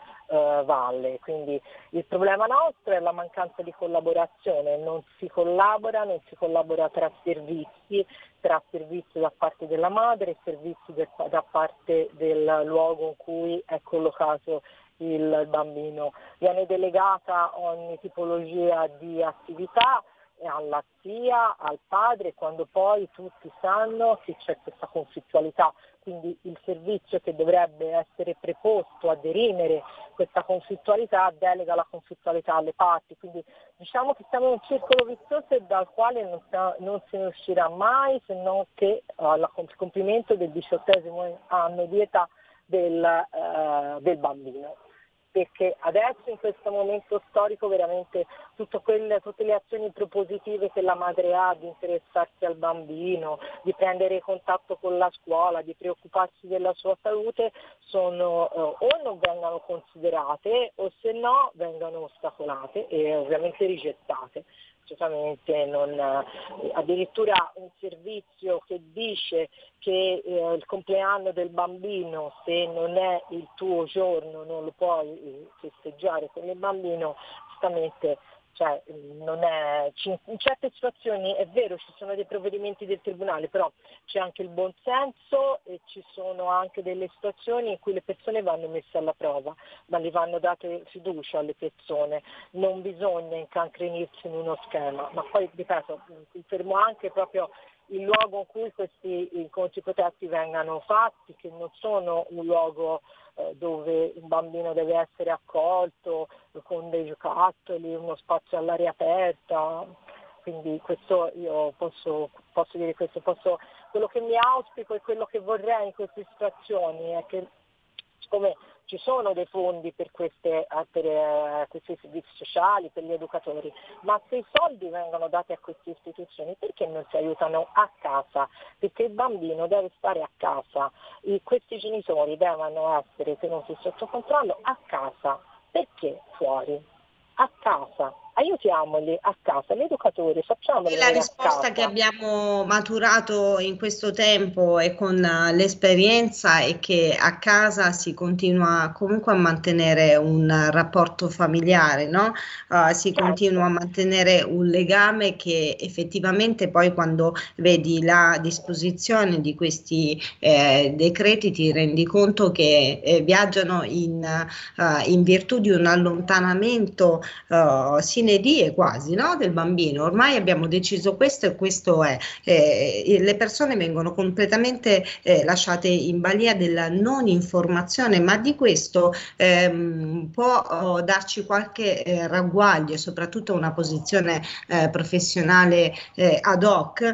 Valle. Quindi il problema nostro è la mancanza di collaborazione, non si collabora tra servizi da parte della madre e servizi da parte del luogo in cui è collocato il bambino. Viene delegata ogni tipologia di attività alla zia, al padre, quando poi tutti sanno che c'è questa conflittualità. Quindi il servizio che dovrebbe essere preposto a derimere questa conflittualità delega la conflittualità alle parti. Quindi diciamo che siamo in un circolo vizioso dal quale non se ne uscirà mai, se non che al compimento del 18° anno di età del bambino. Perché adesso, in questo momento storico, veramente tutte le azioni propositive che la madre ha di interessarsi al bambino, di prendere contatto con la scuola, di preoccuparsi della sua salute, sono o non vengano considerate o se no vengano ostacolate e ovviamente rigettate. Assolutamente addirittura un servizio che dice che il compleanno del bambino, se non è il tuo giorno, non lo puoi festeggiare con il bambino, assolutamente. Cioè, in certe situazioni è vero, ci sono dei provvedimenti del tribunale, però c'è anche il buonsenso e ci sono anche delle situazioni in cui le persone vanno messe alla prova, ma gli vanno date fiducia alle persone, non bisogna incancrenirsi in uno schema. Ma poi, ripeto, confermo anche proprio il luogo in cui questi incontri protetti vengano fatti, che non sono un luogo dove un bambino deve essere accolto con dei giocattoli, uno spazio all'aria aperta. Quindi questo io posso dire questo. Quello che mi auspico e quello che vorrei in queste situazioni è che, siccome ci sono dei fondi per questi servizi sociali, per gli educatori, ma se i soldi vengono dati a queste istituzioni, perché non si aiutano a casa? Perché il bambino deve stare a casa, questi genitori devono essere tenuti sotto controllo a casa. Perché fuori? A casa. Aiutiamoli a casa, l'educatore, facciamoli. E la risposta che abbiamo maturato in questo tempo e con l'esperienza è che a casa si continua comunque a mantenere un rapporto familiare, no? Si certo. Continua a mantenere un legame che effettivamente poi, quando vedi la disposizione di questi decreti, ti rendi conto che viaggiano in virtù di un allontanamento sine die quasi, no? Del bambino. Ormai abbiamo deciso questo e questo è. Le persone vengono completamente lasciate in balia della non informazione, ma di questo può darci qualche ragguaglio, soprattutto una posizione professionale ad hoc.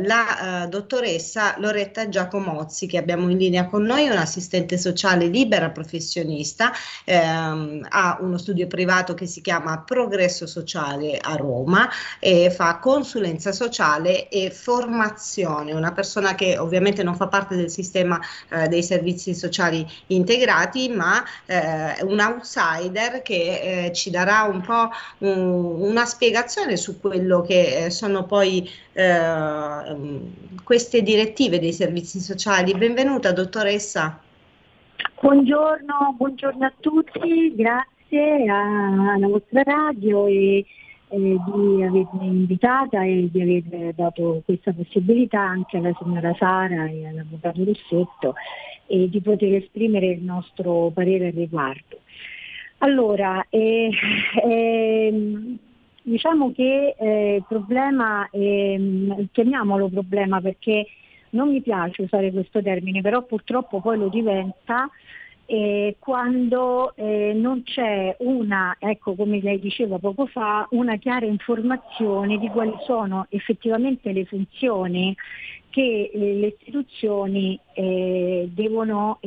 La dottoressa Loretta Giacomozzi, che abbiamo in linea con noi, è un'assistente sociale libera professionista, ha uno studio privato che si chiama Progresso Sociale a Roma e fa consulenza sociale e formazione, una persona che ovviamente non fa parte del sistema dei servizi sociali integrati, ma un outsider che ci darà un po' una spiegazione su quello che sono poi queste direttive dei servizi sociali. Benvenuta dottoressa. Buongiorno, buongiorno a tutti, grazie alla vostra radio e di avermi invitata e di aver dato questa possibilità anche alla signora Sara e all'avvocato Rossetto e di poter esprimere il nostro parere al riguardo. Allora, diciamo che il problema, chiamiamolo problema perché non mi piace usare questo termine, però purtroppo poi lo diventa quando non c'è una, ecco come lei diceva poco fa, una chiara informazione di quali sono effettivamente le funzioni che le istituzioni devono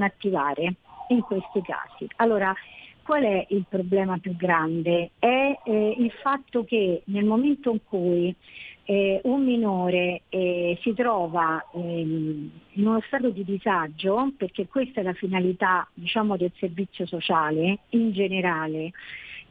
attivare in questi casi. Allora, qual è il problema più grande? È il fatto che nel momento in cui un minore si trova in uno stato di disagio, perché questa è la finalità, diciamo, del servizio sociale in generale,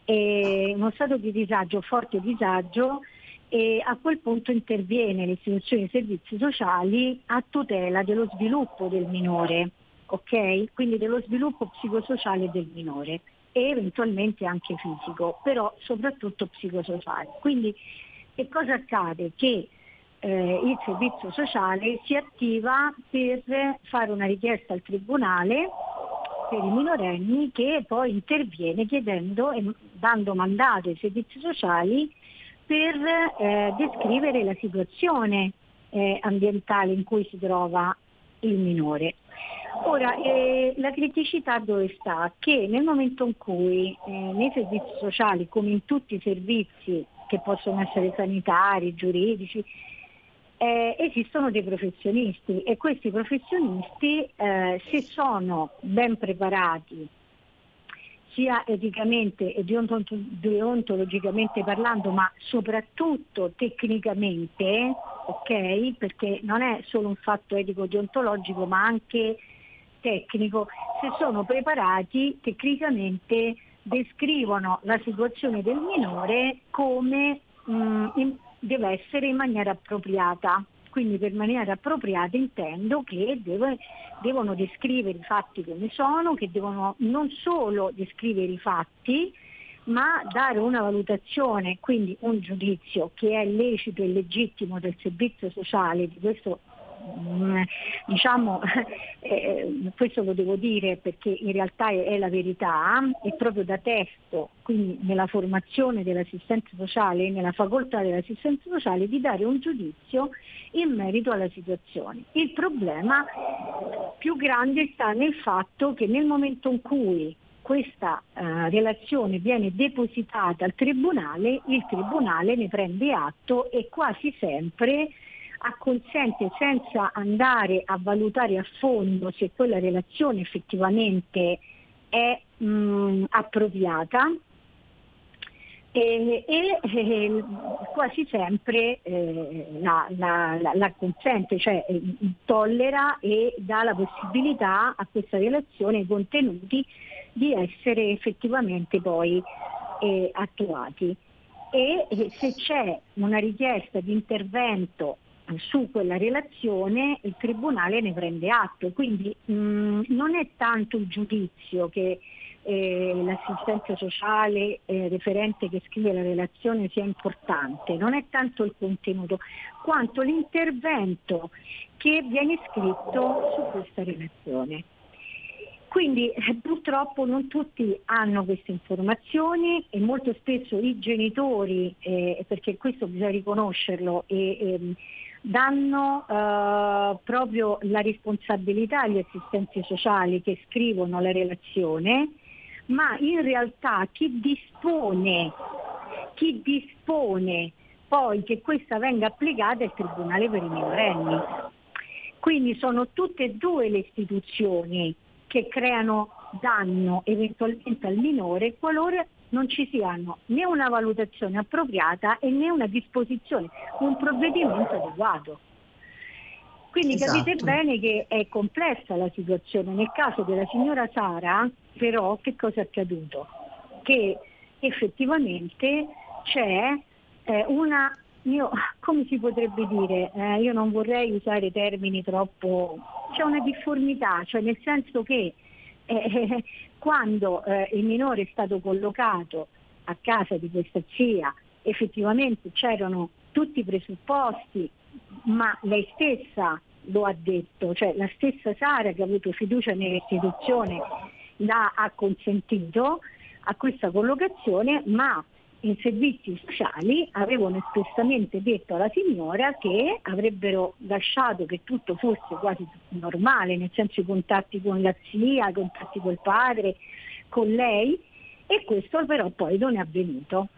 uno stato di disagio, forte disagio, e a quel punto interviene l'istituzione dei servizi sociali a tutela dello sviluppo del minore, ok? Quindi dello sviluppo psicosociale del minore e eventualmente anche fisico, però soprattutto psicosociale. Quindi che cosa accade? Che il servizio sociale si attiva per fare una richiesta al tribunale per i minorenni, che poi interviene chiedendo e dando mandato ai servizi sociali per descrivere la situazione ambientale in cui si trova il minore. Ora, la criticità dove sta? Che nel momento in cui nei servizi sociali, come in tutti i servizi, che possono essere sanitari, giuridici, esistono dei professionisti e questi professionisti, se sono ben preparati, sia eticamente e deontologicamente parlando, ma soprattutto tecnicamente, ok? Perché non è solo un fatto etico-deontologico, ma anche tecnico, se sono preparati tecnicamente descrivono la situazione del minore come deve essere in maniera appropriata. Quindi per maniera appropriata intendo che devono descrivere i fatti come sono, che devono non solo descrivere i fatti, ma dare una valutazione, quindi un giudizio che è lecito e legittimo del servizio sociale. Di questo diciamo, questo lo devo dire perché in realtà è la verità, è proprio da testo, quindi nella formazione dell'assistenza sociale, nella facoltà dell'assistenza sociale, di dare un giudizio in merito alla situazione. Il problema più grande sta nel fatto che nel momento in cui questa relazione viene depositata al tribunale, il tribunale ne prende atto e quasi sempre acconsente, senza andare a valutare a fondo se quella relazione effettivamente è appropriata, e quasi sempre la acconsente, cioè tollera e dà la possibilità a questa relazione, ai contenuti, di essere effettivamente poi attuati. E se c'è una richiesta di intervento su quella relazione, il tribunale ne prende atto. Quindi non è tanto il giudizio che l'assistenza sociale referente che scrive la relazione sia importante, non è tanto il contenuto, quanto l'intervento che viene scritto su questa relazione. Quindi purtroppo non tutti hanno queste informazioni e molto spesso i genitori, perché questo bisogna riconoscerlo, danno proprio la responsabilità agli assistenti sociali che scrivono la relazione, ma in realtà chi dispone poi che questa venga applicata è il Tribunale per i minorenni. Quindi sono tutte e due le istituzioni che creano danno eventualmente al minore qualora non ci siano né una valutazione appropriata e né una disposizione, un provvedimento adeguato. Quindi Esatto. Capite bene che è complessa la situazione. Nel caso della signora Sara, però, che cosa è accaduto? Che effettivamente c'è io non vorrei usare termini troppo, c'è una difformità, cioè nel senso che quando il minore è stato collocato a casa di questa zia, effettivamente c'erano tutti i presupposti, ma lei stessa lo ha detto, cioè la stessa Sara, che ha avuto fiducia nell'istituzione, ha consentito a questa collocazione, ma i servizi sociali avevano espressamente detto alla signora che avrebbero lasciato che tutto fosse quasi normale, nel senso i contatti con la zia, i contatti col padre, con lei, e questo però poi non è avvenuto.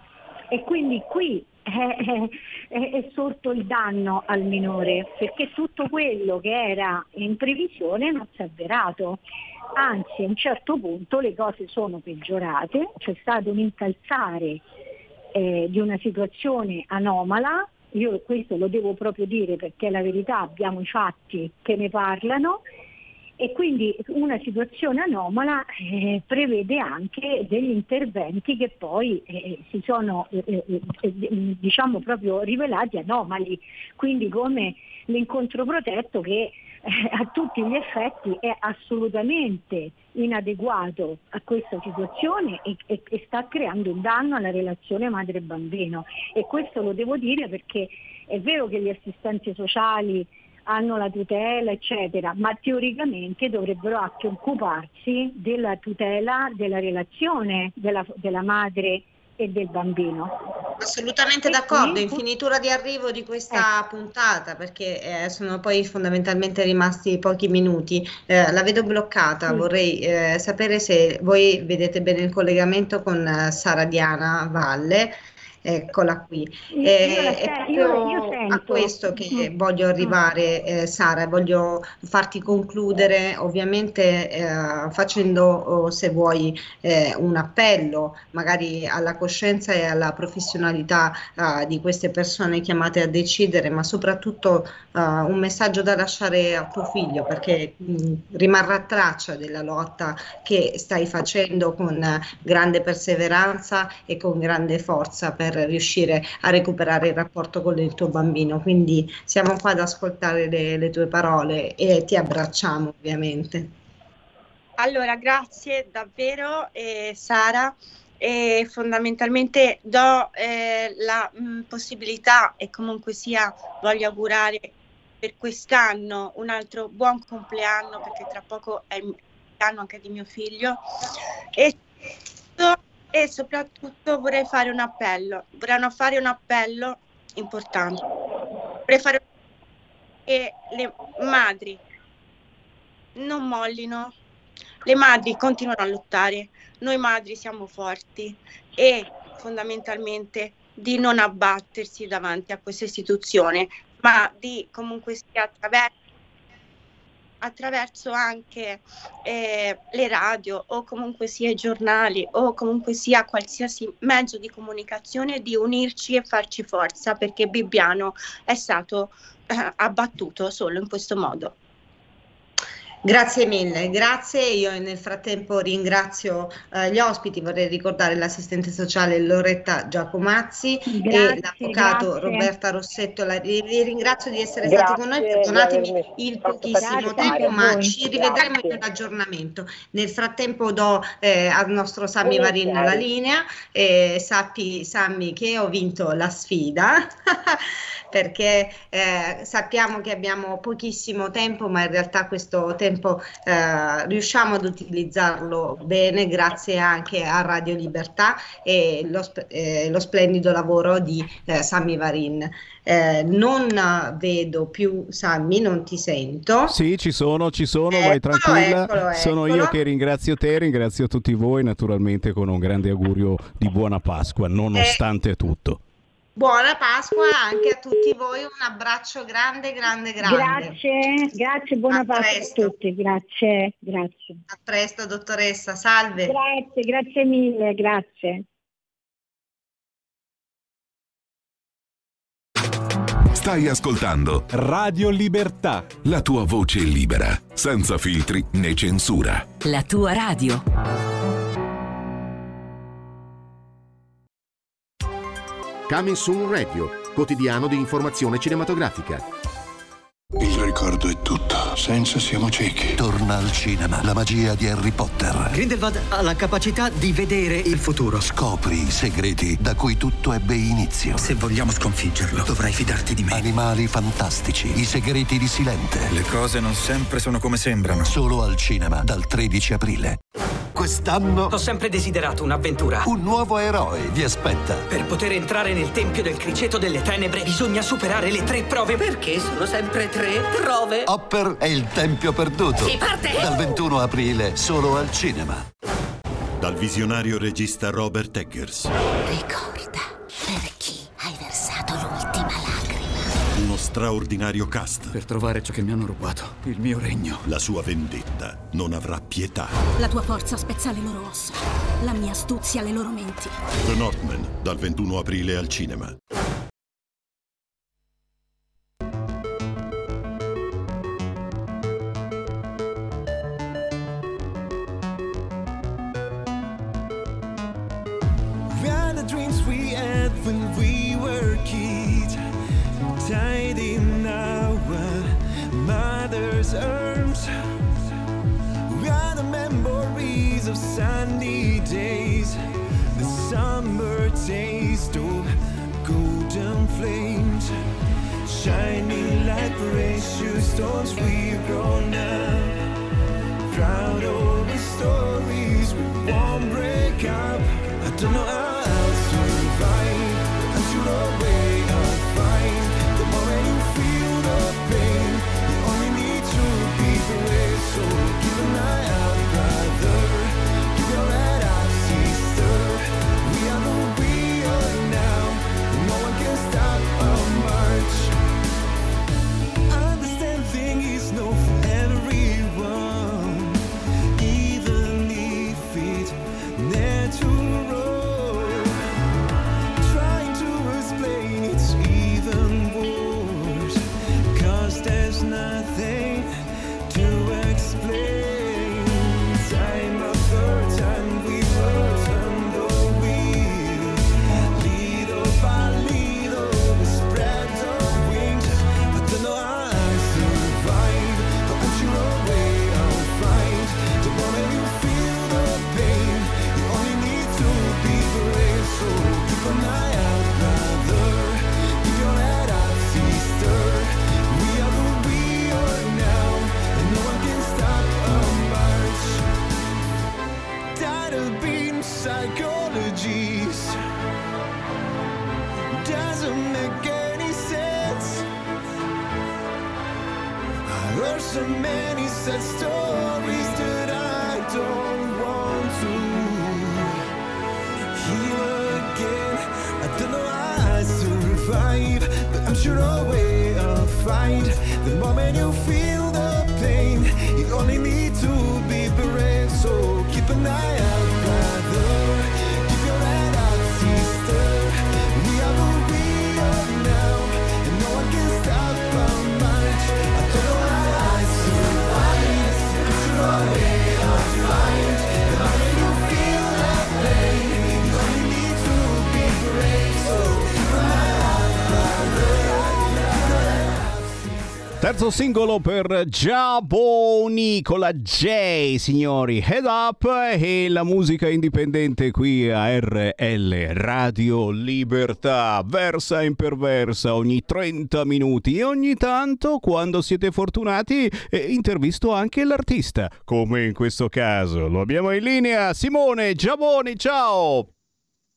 E quindi qui è sorto il danno al minore, perché tutto quello che era in previsione non si è avverato. Anzi, a un certo punto le cose sono peggiorate, c'è stato un incalzare di una situazione anomala. Io questo lo devo proprio dire perché è la verità, abbiamo i fatti che ne parlano, e quindi una situazione anomala prevede anche degli interventi che poi si sono diciamo proprio rivelati anomali, quindi come l'incontro protetto che a tutti gli effetti è assolutamente inadeguato a questa situazione e sta creando un danno alla relazione madre-bambino. E questo lo devo dire perché è vero che gli assistenti sociali hanno la tutela eccetera, ma teoricamente dovrebbero anche occuparsi della tutela della relazione della madre e del bambino. Assolutamente d'accordo, in finitura di arrivo di questa puntata, perché sono poi fondamentalmente rimasti pochi minuti, la vedo bloccata, vorrei sapere se voi vedete bene il collegamento con Sara Diana Valle. Eccola qui, io sento. A questo che voglio arrivare, Sara, voglio farti concludere ovviamente facendo, se vuoi, un appello magari alla coscienza e alla professionalità di queste persone chiamate a decidere, ma soprattutto un messaggio da lasciare a tuo figlio, perché rimarrà traccia della lotta che stai facendo con grande perseveranza e con grande forza per riuscire a recuperare il rapporto con il tuo bambino. Quindi siamo qua ad ascoltare le tue parole e ti abbracciamo ovviamente. Allora, grazie davvero Sara, e fondamentalmente do la possibilità, e comunque sia voglio augurare per quest'anno un altro buon compleanno, perché tra poco è il compleanno anche di mio figlio, e soprattutto vorrei fare un appello importante, che le madri non mollino, le madri continuano a lottare, noi madri siamo forti, e fondamentalmente di non abbattersi davanti a questa istituzione, ma di comunque sia attraverso anche le radio, o comunque sia i giornali, o comunque sia qualsiasi mezzo di comunicazione, di unirci e farci forza, perché Bibbiano è stato abbattuto solo in questo modo. Grazie mille, grazie. Io nel frattempo ringrazio gli ospiti, vorrei ricordare l'assistente sociale Loretta Giacomozzi, grazie, e l'avvocato Roberta Rossetto. Vi ringrazio di essere stati con noi, perdonatemi il pochissimo tempo, ma ci rivedremo in un aggiornamento. Nel frattempo do al nostro Sammy Varin la linea, sappi Sammy che ho vinto la sfida perché sappiamo che abbiamo pochissimo tempo, ma in realtà questo tempo riusciamo ad utilizzarlo bene grazie anche a Radio Libertà e lo splendido lavoro di Sammy Varin. Non vedo più Sammy, non ti sento. Sì, ci sono, vai tranquilla. Eccolo. Io che ringrazio te, ringrazio tutti voi, naturalmente con un grande augurio di buona Pasqua, nonostante tutto. Buona Pasqua anche a tutti voi, un abbraccio grande. Grazie, buona Pasqua a tutti, grazie. A presto dottoressa, salve. Grazie mille, grazie. Stai ascoltando Radio Libertà, la tua voce libera, senza filtri né censura. La tua radio. Coming Soon Radio, quotidiano di informazione cinematografica. Il ricordo è tutto, senza siamo ciechi. Torna al cinema la magia di Harry Potter. Grindelwald ha la capacità di vedere il futuro. Scopri i segreti da cui tutto ebbe inizio. Se vogliamo sconfiggerlo, dovrai fidarti di me. Animali fantastici, i segreti di Silente. Le cose non sempre sono come sembrano. Solo al cinema, dal 13 aprile. Quest'anno ho sempre desiderato un'avventura. Un nuovo eroe vi aspetta. Per poter entrare nel tempio del criceto delle tenebre bisogna superare le 3 prove. Perché sono sempre 3 prove? Hopper è il tempio perduto. Si parte! Dal 21 aprile solo al cinema. Dal visionario regista Robert Eggers. Ricorda per chi hai versato l'ultima lacrima. Uno straordinario cast. Per trovare ciò che mi hanno rubato, il mio regno. La sua vendetta non avrà pietà. La tua forza spezza le loro ossa, la mia astuzia le loro menti. The Northman, dal 21 aprile al cinema. We are the dreams we had when we were kids, tied in our mother's arms. Memories of sunny days, the summer taste of golden flames, shining like precious stones. We've grown up, proud of the stories we won't break up. I don't know how else to fight until the way I find. The moment you feel the pain, you only need to keep away. So keep an eye out. So many sad stories that I don't want to hear again. I don't know how I survive, but I'm sure a way I'll find. The moment you feel the pain, you only need to be brave. So keep an eye out, brother. Keep your head up, sister. We are who we are now, and no one can stop our march. I don't know how. Terzo singolo per Giaboni con la J, signori, Head Up e la musica indipendente qui a RL Radio Libertà, versa e imperversa ogni 30 minuti e ogni tanto, quando siete fortunati, intervisto anche l'artista, come in questo caso. Lo abbiamo in linea, Simone Giaboni, ciao!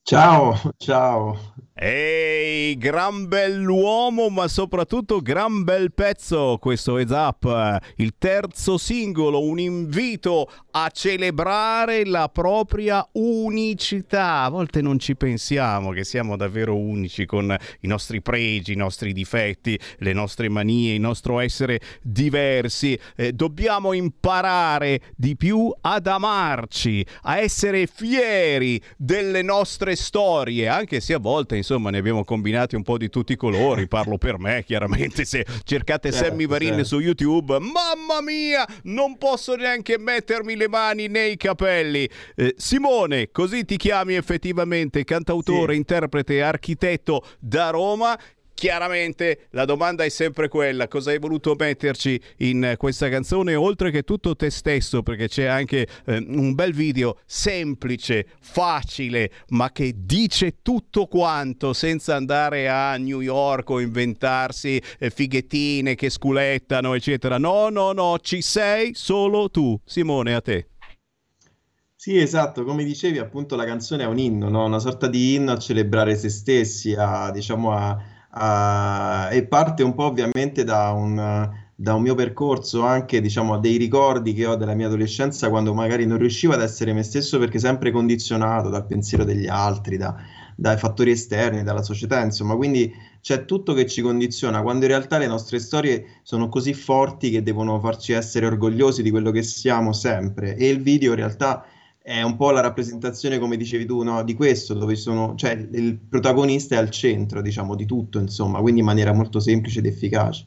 Ciao, ciao. Ehi, gran bell'uomo, ma soprattutto gran bel pezzo questo Heads Up, il terzo singolo, un invito a celebrare la propria unicità. A volte non ci pensiamo che siamo davvero unici con i nostri pregi, i nostri difetti, le nostre manie, il nostro essere diversi. Dobbiamo imparare di più ad amarci, a essere fieri delle nostre storie, anche se a volte insomma ne abbiamo combinati un po' di tutti i colori, parlo per me chiaramente, se cercate Sammy Varin su YouTube, mamma mia, non posso neanche mettermi le mani nei capelli. Simone, così ti chiami effettivamente, cantautore, sì, interprete, architetto da Roma. Chiaramente la domanda è sempre quella: cosa hai voluto metterci in questa canzone, oltre che tutto te stesso, perché c'è anche un bel video semplice, facile, ma che dice tutto quanto, senza andare a New York o inventarsi fighettine che sculettano eccetera. No, ci sei solo tu, Simone, a te. Sì, esatto, come dicevi appunto la canzone è un inno, no? Una sorta di inno a celebrare se stessi, a diciamo e parte un po' ovviamente da un mio percorso, anche diciamo dei ricordi che ho della mia adolescenza, quando magari non riuscivo ad essere me stesso perché sempre condizionato dal pensiero degli altri, dai fattori esterni, dalla società, insomma, quindi c'è tutto che ci condiziona, quando in realtà le nostre storie sono così forti che devono farci essere orgogliosi di quello che siamo sempre. E il video in realtà è un po' la rappresentazione, come dicevi tu, no, di questo, dove cioè il protagonista è al centro, diciamo, di tutto, insomma, quindi in maniera molto semplice ed efficace.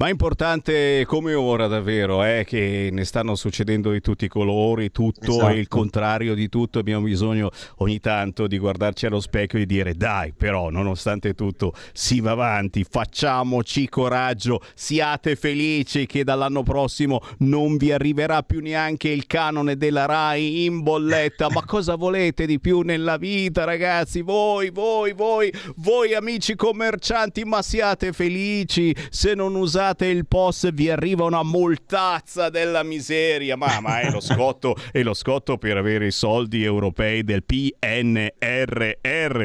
Ma è importante come ora davvero, che ne stanno succedendo di tutti i colori, tutto, esatto, e il contrario di tutto. Abbiamo bisogno ogni tanto di guardarci allo specchio e di dire: dai, però nonostante tutto si va avanti, facciamoci coraggio, siate felici che dall'anno prossimo non vi arriverà più neanche il canone della Rai in bolletta. Ma cosa volete di più nella vita, ragazzi? Voi amici commercianti, ma siate felici. Se non usate il POS vi arriva una multazza della miseria, ma è lo scotto per avere i soldi europei del PNRR,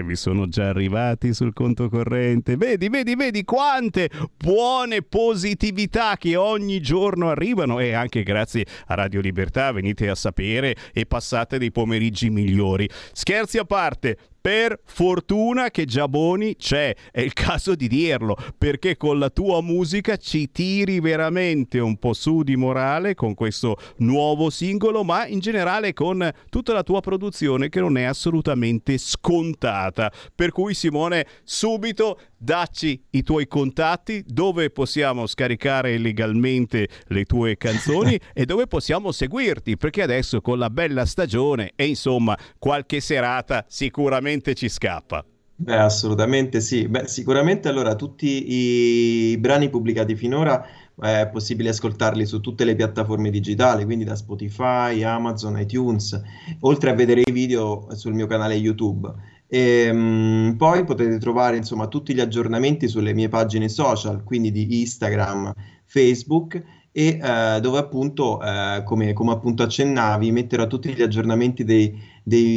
vi sono già arrivati sul conto corrente. Vedi quante buone positività che ogni giorno arrivano, e anche grazie a Radio Libertà venite a sapere e passate dei pomeriggi migliori. Scherzi a parte, per fortuna che Giaboni c'è, è il caso di dirlo, perché con la tua musica ci tiri veramente un po' su di morale con questo nuovo singolo, ma in generale con tutta la tua produzione che non è assolutamente scontata. Per cui, Simone, subito dacci i tuoi contatti, dove possiamo scaricare legalmente le tue canzoni e dove possiamo seguirti, perché adesso con la bella stagione e insomma qualche serata sicuramente ci scappa. Beh, assolutamente sì. Beh, sicuramente allora tutti i brani pubblicati finora è possibile ascoltarli su tutte le piattaforme digitali, quindi da Spotify, Amazon, iTunes, oltre a vedere i video sul mio canale YouTube. E poi potete trovare insomma tutti gli aggiornamenti sulle mie pagine social, quindi di Instagram, Facebook, e dove appunto, come appunto accennavi, metterò tutti gli aggiornamenti dei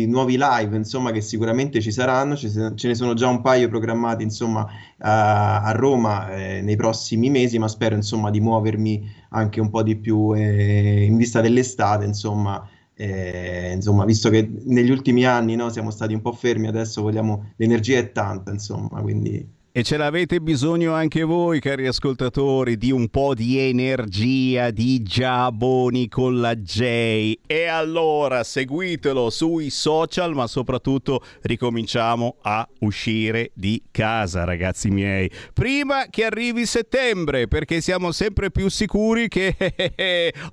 nuovi live, insomma, che sicuramente ci saranno, ce ne sono già un paio programmati, insomma, a Roma nei prossimi mesi, ma spero, insomma, di muovermi anche un po' di più in vista dell'estate, insomma. Insomma, visto che negli ultimi anni, no, siamo stati un po' fermi, adesso vogliamo, l'energia è tanta, insomma, quindi... E ce l'avete bisogno anche voi, cari ascoltatori, di un po' di energia di Giaboni con la J. E allora seguitelo sui social, ma soprattutto ricominciamo a uscire di casa, ragazzi miei, prima che arrivi settembre, perché siamo sempre più sicuri che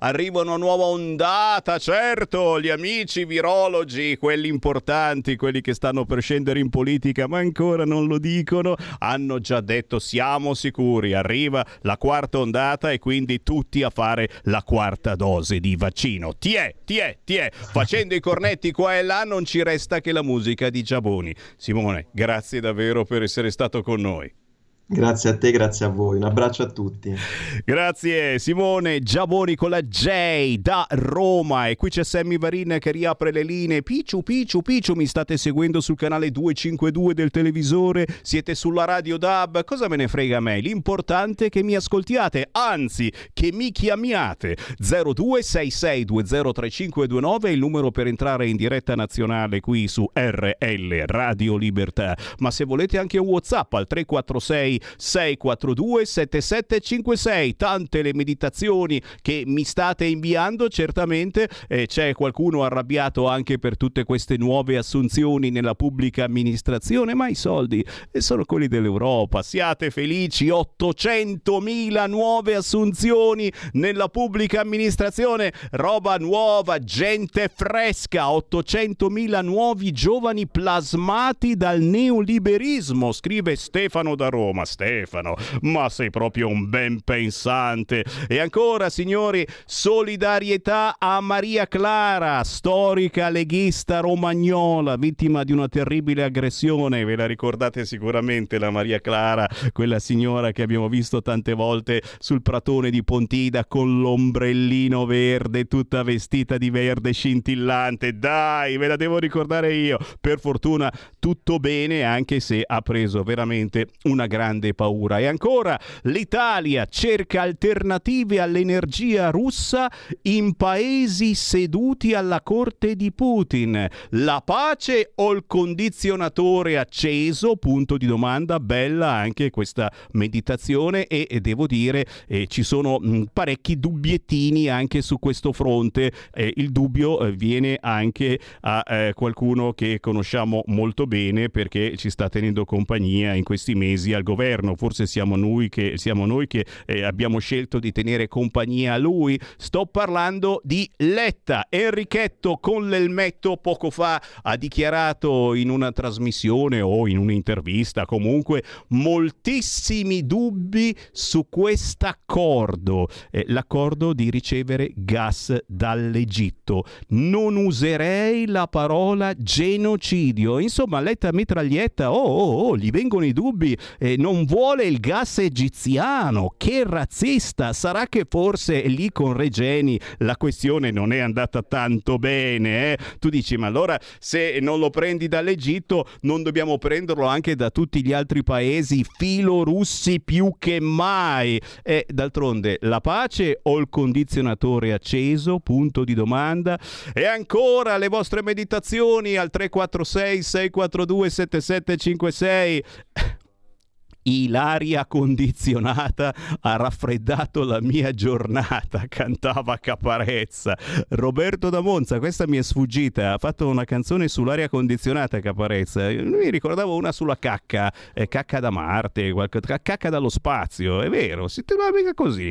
arriva una nuova ondata. Certo, gli amici virologi, quelli importanti, quelli che stanno per scendere in politica ma ancora non lo dicono, hanno già detto siamo sicuri, arriva la quarta ondata e quindi tutti a fare la quarta dose di vaccino. Tiè, facendo i cornetti qua e là non ci resta che la musica di Giaboni. Simone, grazie davvero per essere stato con noi. Grazie a te, grazie a voi, un abbraccio a tutti. Grazie Simone Giaboni con la J da Roma. E qui c'è Sammy Varin che riapre le linee. Picciu, mi state seguendo sul canale 252 del televisore? Siete sulla radio DAB? Cosa me ne frega a me? L'importante è che mi ascoltiate, anzi che mi chiamiate. 0266203529 è il numero per entrare in diretta nazionale qui su RL Radio Libertà. Ma se volete anche WhatsApp al 346 642 7756. Tante le meditazioni che mi state inviando, certamente c'è qualcuno arrabbiato anche per tutte queste nuove assunzioni nella pubblica amministrazione, ma i soldi sono quelli dell'Europa, siate felici. 800.000 nuove assunzioni nella pubblica amministrazione, roba nuova, gente fresca, 800.000 nuovi giovani plasmati dal neoliberismo, scrive Stefano da Roma. Stefano, ma sei proprio un ben pensante. E ancora, signori, solidarietà a Maria Clara, storica leghista romagnola, vittima di una terribile aggressione. Ve la ricordate sicuramente la Maria Clara, quella signora che abbiamo visto tante volte sul pratone di Pontida con l'ombrellino verde, tutta vestita di verde scintillante. Dai, ve la devo ricordare io. Per fortuna tutto bene, anche se ha preso veramente una grande paura. E ancora, l'Italia cerca alternative all'energia russa in paesi seduti alla corte di Putin. La pace o il condizionatore acceso? Punto di domanda. Bella anche questa meditazione e devo dire ci sono parecchi dubbiettini anche su questo fronte. Il dubbio viene anche a qualcuno che conosciamo molto bene perché ci sta tenendo compagnia in questi mesi al governo. Forse siamo noi che abbiamo scelto di tenere compagnia a lui. Sto parlando di Letta. Enrichetto con l'elmetto poco fa ha dichiarato in una trasmissione o in un'intervista comunque moltissimi dubbi su quest'accordo, l'accordo di ricevere gas dall'Egitto. Non userei la parola genocidio. Insomma, Letta mitraglietta, gli vengono i dubbi. Non vuole il gas egiziano, che razzista. Sarà che forse lì con Regeni la questione non è andata tanto bene, eh? Tu dici, ma allora se non lo prendi dall'Egitto non dobbiamo prenderlo anche da tutti gli altri paesi filorussi più che mai? D'altronde la pace o il condizionatore acceso? Punto di domanda. E ancora le vostre meditazioni al 346 642 7756. Ilaria condizionata ha raffreddato la mia giornata, cantava Caparezza. Roberto da Monza, questa mi è sfuggita, ha fatto una canzone sull'aria condizionata Caparezza. Io mi ricordavo una sulla cacca, cacca da Marte, cacca dallo spazio, è vero, si trovava mica così.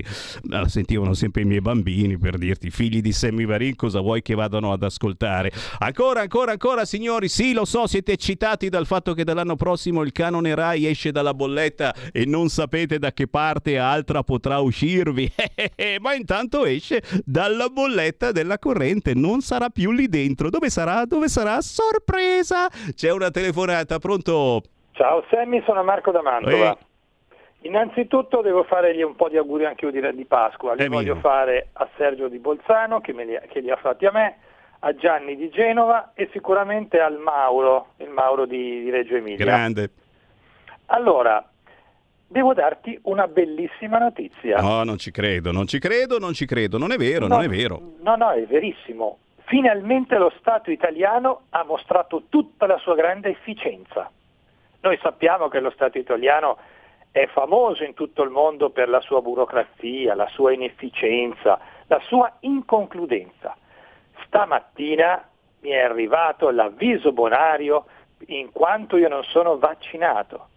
La sentivano sempre i miei bambini, per dirti, figli di Sammy Varin, cosa vuoi che vadano ad ascoltare? Ancora signori, sì, lo so, siete eccitati dal fatto che dall'anno prossimo il canone Rai esce dalla bolletta e non sapete da che parte altra potrà uscirvi, ma intanto esce dalla bolletta della corrente, non sarà più lì dentro. Dove sarà? Sorpresa! C'è una telefonata, pronto? Ciao Sammy, sono Marco da Mantova. Innanzitutto devo fargli un po' di auguri anche io di Pasqua, li voglio fare a Sergio di Bolzano che li ha fatti a me, a Gianni di Genova e sicuramente al Mauro di Reggio Emilia. Grande. Allora, devo darti una bellissima notizia. No, non ci credo, non è vero. No, è verissimo. Finalmente lo Stato italiano ha mostrato tutta la sua grande efficienza. Noi sappiamo che lo Stato italiano è famoso in tutto il mondo per la sua burocrazia, la sua inefficienza, la sua inconcludenza. Stamattina mi è arrivato l'avviso bonario in quanto io non sono vaccinato,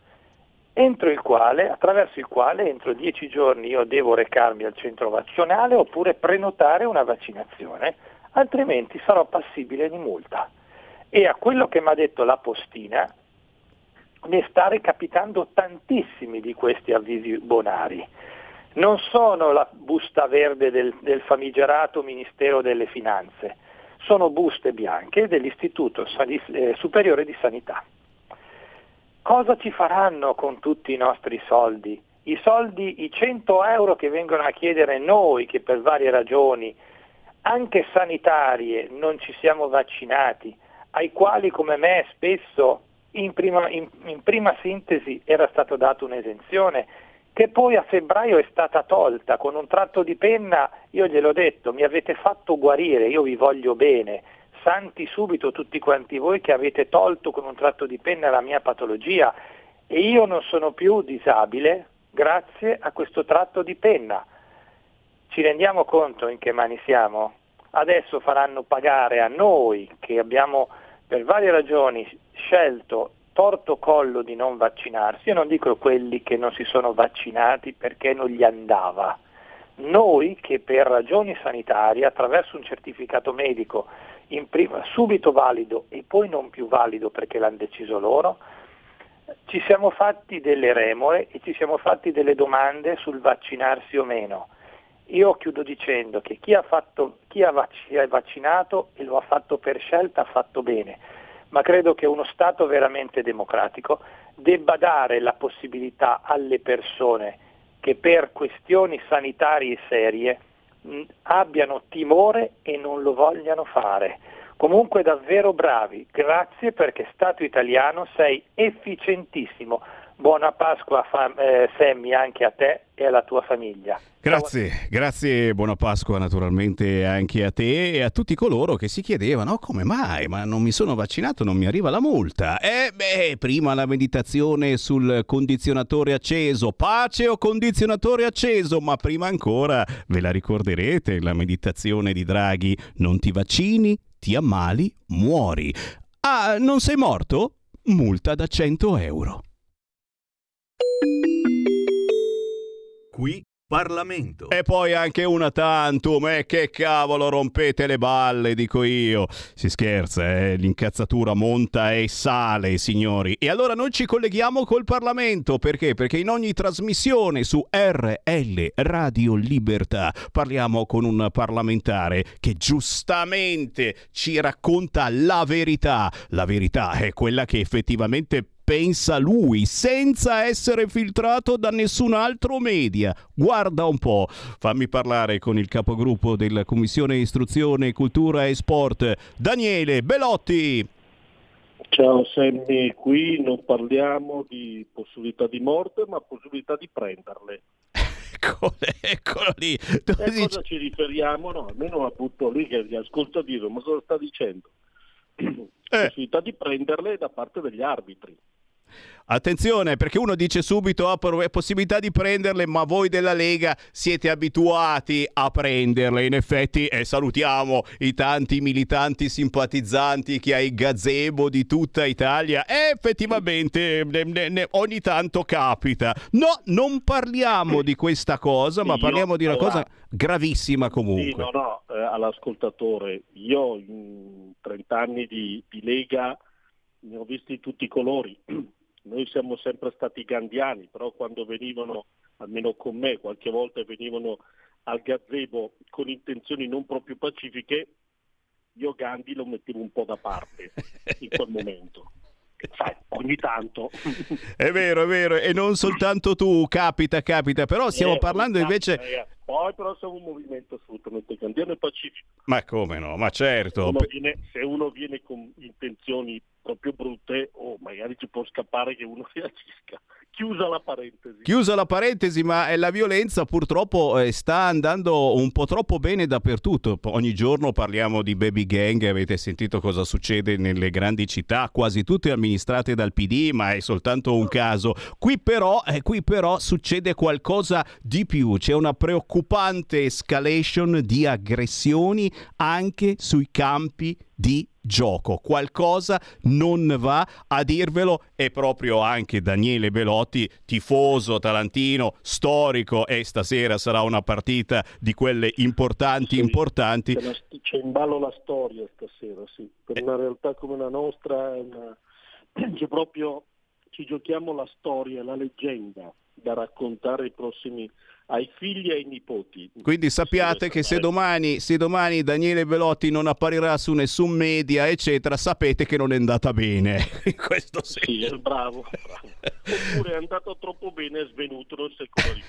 attraverso il quale entro 10 giorni io devo recarmi al centro vaccinale oppure prenotare una vaccinazione, altrimenti sarò passibile di multa. E a quello che mi ha detto la postina, ne sta recapitando tantissimi di questi avvisi bonari. Non sono la busta verde del famigerato Ministero delle Finanze, sono buste bianche dell'Istituto Superiore di Sanità. Cosa ci faranno con tutti i nostri soldi? I 100 euro che vengono a chiedere noi, che per varie ragioni, anche sanitarie, non ci siamo vaccinati, ai quali come me spesso in prima sintesi era stato dato un'esenzione, che poi a febbraio è stata tolta con un tratto di penna. Io gliel'ho detto: mi avete fatto guarire, io vi voglio bene, santi subito tutti quanti voi che avete tolto con un tratto di penna la mia patologia, e io non sono più disabile grazie a questo tratto di penna. Ci rendiamo conto in che mani siamo? Adesso faranno pagare a noi che abbiamo per varie ragioni scelto torto collo di non vaccinarsi. Io non dico quelli che non si sono vaccinati perché non gli andava, noi che per ragioni sanitarie attraverso un certificato medico in prima, subito valido e poi non più valido perché l'hanno deciso loro, ci siamo fatti delle remore e ci siamo fatti delle domande sul vaccinarsi o meno. Io chiudo dicendo che chi è vaccinato e lo ha fatto per scelta ha fatto bene, ma credo che uno Stato veramente democratico debba dare la possibilità alle persone che per questioni sanitarie serie abbiano timore e non lo vogliano fare. Comunque davvero bravi, grazie perché Stato italiano sei efficientissimo. Buona Pasqua Sammy anche a te e alla tua famiglia. Grazie, buona Pasqua naturalmente anche a te e a tutti coloro che si chiedevano come mai, ma non mi sono vaccinato, non mi arriva la multa. Prima la meditazione sul condizionatore acceso, pace o condizionatore acceso, ma prima ancora ve la ricorderete la meditazione di Draghi: non ti vaccini, ti ammali, muori. Ah, non sei morto? Multa da 100 euro. Qui Parlamento. E poi anche una tantum, che cavolo, rompete le balle, dico io. Si scherza, L'incazzatura monta e sale, signori. E allora noi ci colleghiamo col Parlamento, perché? Perché in ogni trasmissione su RL Radio Libertà parliamo con un parlamentare che giustamente ci racconta la verità. La verità è quella che effettivamente pensa lui, senza essere filtrato da nessun altro media. Guarda un po', fammi parlare con il capogruppo della Commissione Istruzione, Cultura e Sport, Daniele Belotti. Ciao Sammy, qui non parliamo di possibilità di morte, ma possibilità di prenderle. Eccolo lì. A cosa ci riferiamo? No, almeno la butto lì che vi ascolta dire, ma cosa sta dicendo? Possibilità di prenderle da parte degli arbitri. Attenzione, perché uno dice subito possibilità di prenderle, ma voi della Lega siete abituati a prenderle. In effetti salutiamo i tanti militanti simpatizzanti che hai gazebo di tutta Italia, effettivamente ogni tanto capita. No, non parliamo di questa cosa, ma parliamo di una cosa gravissima comunque. Sì, no, all'ascoltatore, io in 30 anni di Lega ne ho visti tutti i colori. Noi siamo sempre stati gandiani, però quando venivano, almeno con me, qualche volta venivano al gazebo con intenzioni non proprio pacifiche, io Gandhi lo mettevo un po' da parte in quel momento. Sai, ogni tanto è vero, e non soltanto tu, capita, però stiamo parlando invece... Poi però siamo un movimento assolutamente gandiano e pacifico. Ma come no, ma certo. Se uno viene con intenzioni proprio brutte, magari ci può scappare che uno reagisca. Chiusa la parentesi, ma la violenza purtroppo sta andando un po' troppo bene dappertutto. Ogni giorno parliamo di baby gang, avete sentito cosa succede nelle grandi città, quasi tutte amministrate dal PD, ma è soltanto un caso. Qui però succede qualcosa di più, c'è una preoccupante escalation di aggressioni anche sui campi di gioco. Qualcosa non va, a dirvelo è proprio anche Daniele Belotti, tifoso tarantino storico, e stasera sarà una partita di quelle importanti. C'è in ballo la storia stasera, sì, per una realtà come la nostra, c'è proprio ci giochiamo la storia, la leggenda da raccontare ai figli e ai nipoti. Quindi sappiate che se domani Daniele Belotti non apparirà su nessun media, eccetera, sapete che non è andata bene. In questo senso. Sì, bravo. Oppure è andato troppo bene, è svenuto, non si riprendo.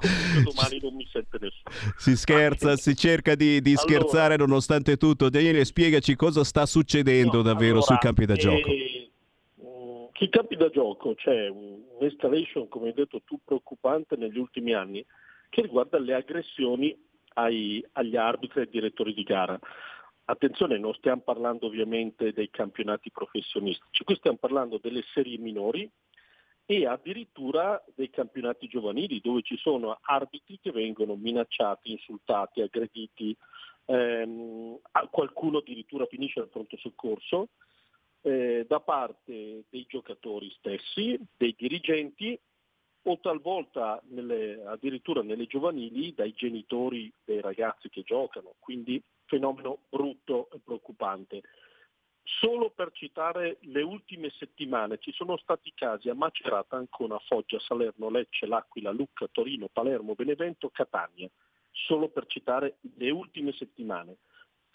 Comunque domani non mi sente nessuno. Si scherza, si cerca di scherzare nonostante tutto. Daniele, spiegaci cosa sta succedendo sui campi da gioco. Sui campi da gioco c'è un'escalation, come hai detto tu, preoccupante negli ultimi anni, che riguarda le aggressioni agli arbitri e ai direttori di gara. Attenzione, non stiamo parlando ovviamente dei campionati professionistici, qui stiamo parlando delle serie minori e addirittura dei campionati giovanili, dove ci sono arbitri che vengono minacciati, insultati, aggrediti, qualcuno addirittura finisce al pronto soccorso, da parte dei giocatori stessi, dei dirigenti o talvolta addirittura nelle giovanili dai genitori dei ragazzi che giocano, quindi fenomeno brutto e preoccupante. Solo per citare le ultime settimane ci sono stati casi a Macerata, Ancona, Foggia, Salerno, Lecce, L'Aquila, Lucca, Torino, Palermo, Benevento, Catania, solo per citare le ultime settimane.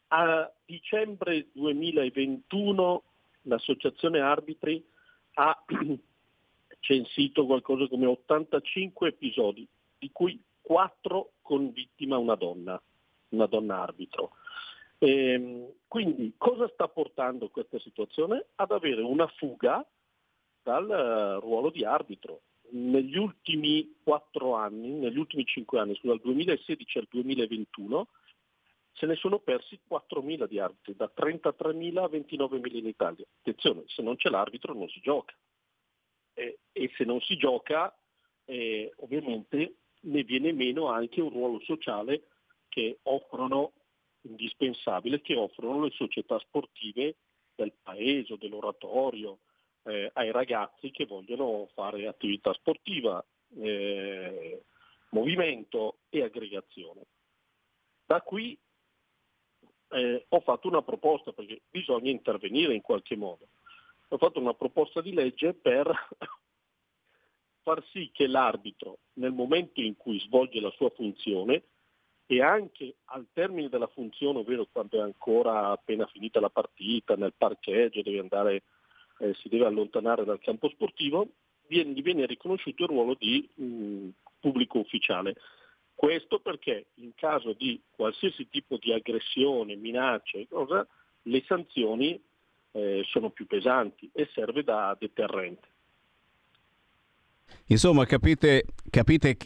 A dicembre 2021 l'Associazione Arbitri ha censito qualcosa come 85 episodi, di cui 4 con vittima una donna arbitro. Quindi cosa sta portando questa situazione? Ad avere una fuga dal ruolo di arbitro. Negli ultimi 5 anni, dal 2016 al 2021, se ne sono persi 4.000 di arbitri, da 33.000 a 29.000 in Italia. Attenzione, se non c'è l'arbitro non si gioca. E se non si gioca, ovviamente ne viene meno anche un ruolo sociale indispensabile che offrono le società sportive del paese, dell'oratorio, ai ragazzi che vogliono fare attività sportiva, movimento e aggregazione. Da qui ho fatto una proposta, perché bisogna intervenire in qualche modo. Ho fatto una proposta di legge per far sì che l'arbitro, nel momento in cui svolge la sua funzione e anche al termine della funzione, ovvero quando è ancora appena finita la partita, nel parcheggio si deve allontanare dal campo sportivo, gli viene riconosciuto il ruolo di pubblico ufficiale. Questo perché in caso di qualsiasi tipo di aggressione, minacce, le sanzioni sono più pesanti e serve da deterrente. Insomma, capite,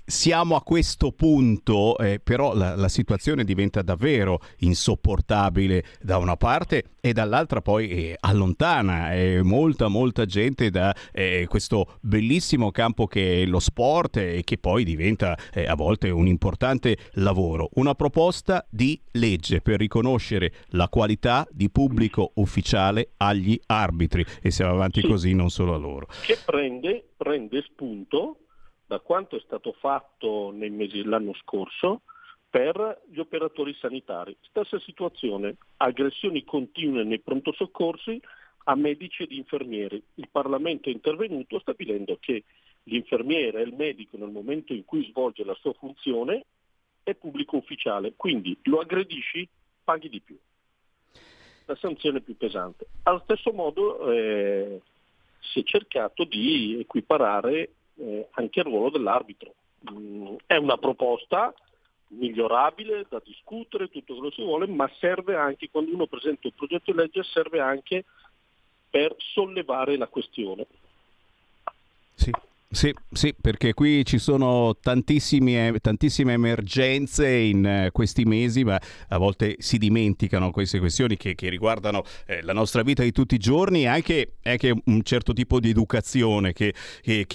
siamo a questo punto, però la situazione diventa davvero insopportabile da una parte e dall'altra poi allontana molta gente da questo bellissimo campo che è lo sport e che poi diventa a volte un importante lavoro. Una proposta di legge per riconoscere la qualità di pubblico ufficiale agli arbitri, e siamo avanti così non solo a loro. Che prende spunto da quanto è stato fatto nei mesi dell'anno scorso per gli operatori sanitari. Stessa situazione, aggressioni continue nei pronto soccorsi a medici ed infermieri. Il Parlamento è intervenuto stabilendo che l'infermiere e il medico nel momento in cui svolge la sua funzione è pubblico ufficiale, quindi lo aggredisci, paghi di più. La sanzione è più pesante. Allo stesso modo si è cercato di equiparare anche il ruolo dell'arbitro. È una proposta migliorabile, da discutere, tutto quello che si vuole, ma serve anche, quando uno presenta un progetto di legge, serve anche per sollevare la questione. Sì, perché qui ci sono tantissime emergenze in questi mesi, ma a volte si dimenticano queste questioni che riguardano la nostra vita di tutti i giorni, e anche un certo tipo di educazione che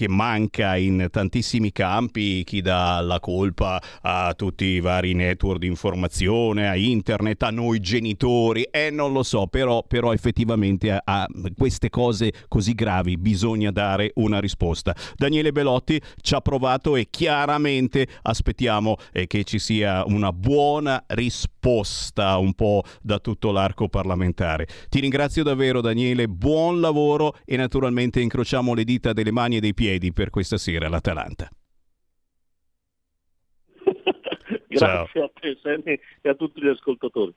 manca in tantissimi campi. Chi dà la colpa a tutti i vari network di informazione, a internet, a noi genitori, non lo so, però effettivamente a queste cose così gravi bisogna dare una risposta. Daniele Belotti ci ha provato e chiaramente aspettiamo che ci sia una buona risposta un po' da tutto l'arco parlamentare. Ti ringrazio davvero, Daniele, buon lavoro e naturalmente incrociamo le dita delle mani e dei piedi per questa sera all'Atalanta. Grazie. Ciao. A te, Sammy, e a tutti gli ascoltatori.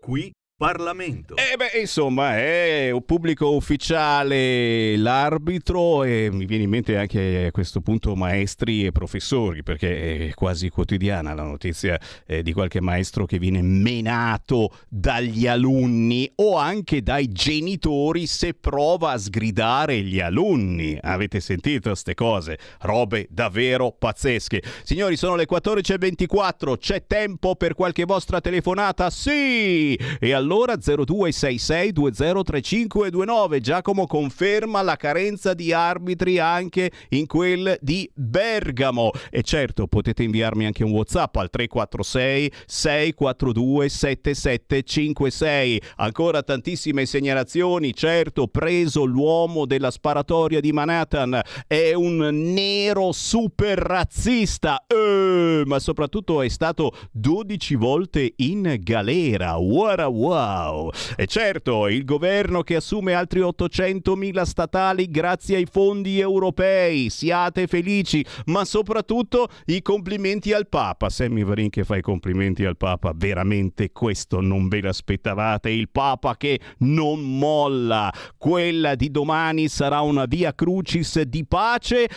Qui Parlamento. Insomma, è un pubblico ufficiale l'arbitro e mi viene in mente anche a questo punto maestri e professori, perché è quasi quotidiana la notizia di qualche maestro che viene menato dagli alunni o anche dai genitori se prova a sgridare gli alunni. Avete sentito queste cose? Robe davvero pazzesche. Signori, sono le 14:24, c'è tempo per qualche vostra telefonata? Sì! E allora 0266 203529. Giacomo conferma la carenza di arbitri anche in quel di Bergamo e certo potete inviarmi anche un WhatsApp al 346 642 7756. Ancora tantissime segnalazioni, certo, preso l'uomo della sparatoria di Manhattan, è un nero super razzista, ma soprattutto è stato 12 volte in galera. Wow! E certo, il governo che assume altri 800.000 statali grazie ai fondi europei, siate felici, ma soprattutto i complimenti al Papa. Sammy Varin che fa i complimenti al Papa, veramente questo non ve l'aspettavate, il Papa che non molla. Quella di domani sarà una via crucis di pace,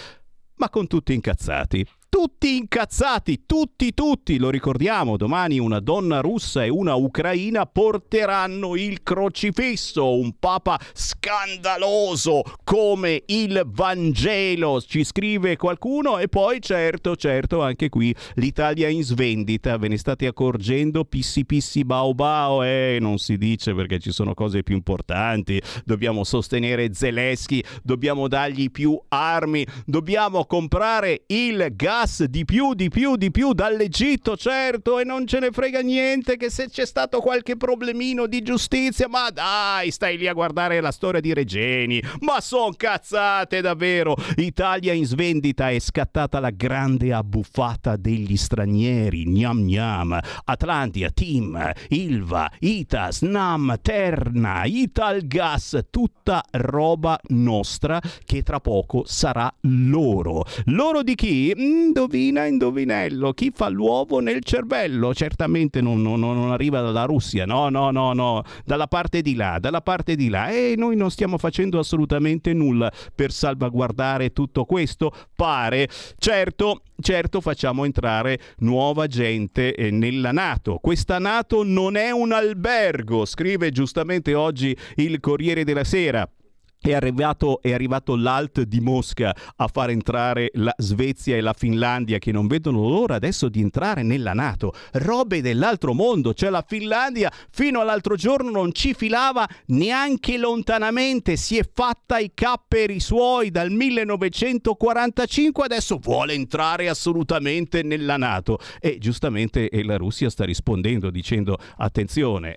ma con tutti incazzati. Tutti incazzati, tutti, lo ricordiamo, domani una donna russa e una ucraina porteranno il crocifisso, un papa scandaloso come il Vangelo, ci scrive qualcuno. E poi certo, anche qui l'Italia in svendita, ve ne state accorgendo? Pissi baobao, non si dice perché ci sono cose più importanti, dobbiamo sostenere Zelensky, dobbiamo dargli più armi, dobbiamo comprare il gas di più dall'Egitto, certo, e non ce ne frega niente che se c'è stato qualche problemino di giustizia, ma dai, stai lì a guardare la storia di Regeni, ma son cazzate davvero. Italia in svendita, è scattata la grande abbuffata degli stranieri, gnam gnam, Atlantia, TIM, Ilva, Itas, Snam, Terna, Italgas, tutta roba nostra che tra poco sarà loro di chi? Indovina, indovinello, chi fa l'uovo nel cervello? Certamente non arriva dalla Russia, no, dalla parte di là, e noi non stiamo facendo assolutamente nulla per salvaguardare tutto questo, pare. Certo, facciamo entrare nuova gente nella NATO. Questa NATO non è un albergo, scrive giustamente oggi il Corriere della Sera. È arrivato l'ALT di Mosca a far entrare la Svezia e la Finlandia, che non vedono l'ora adesso di entrare nella NATO. Robe dell'altro mondo, cioè la Finlandia fino all'altro giorno non ci filava neanche lontanamente, si è fatta i capperi suoi dal 1945, adesso vuole entrare assolutamente nella NATO. E giustamente la Russia sta rispondendo dicendo attenzione,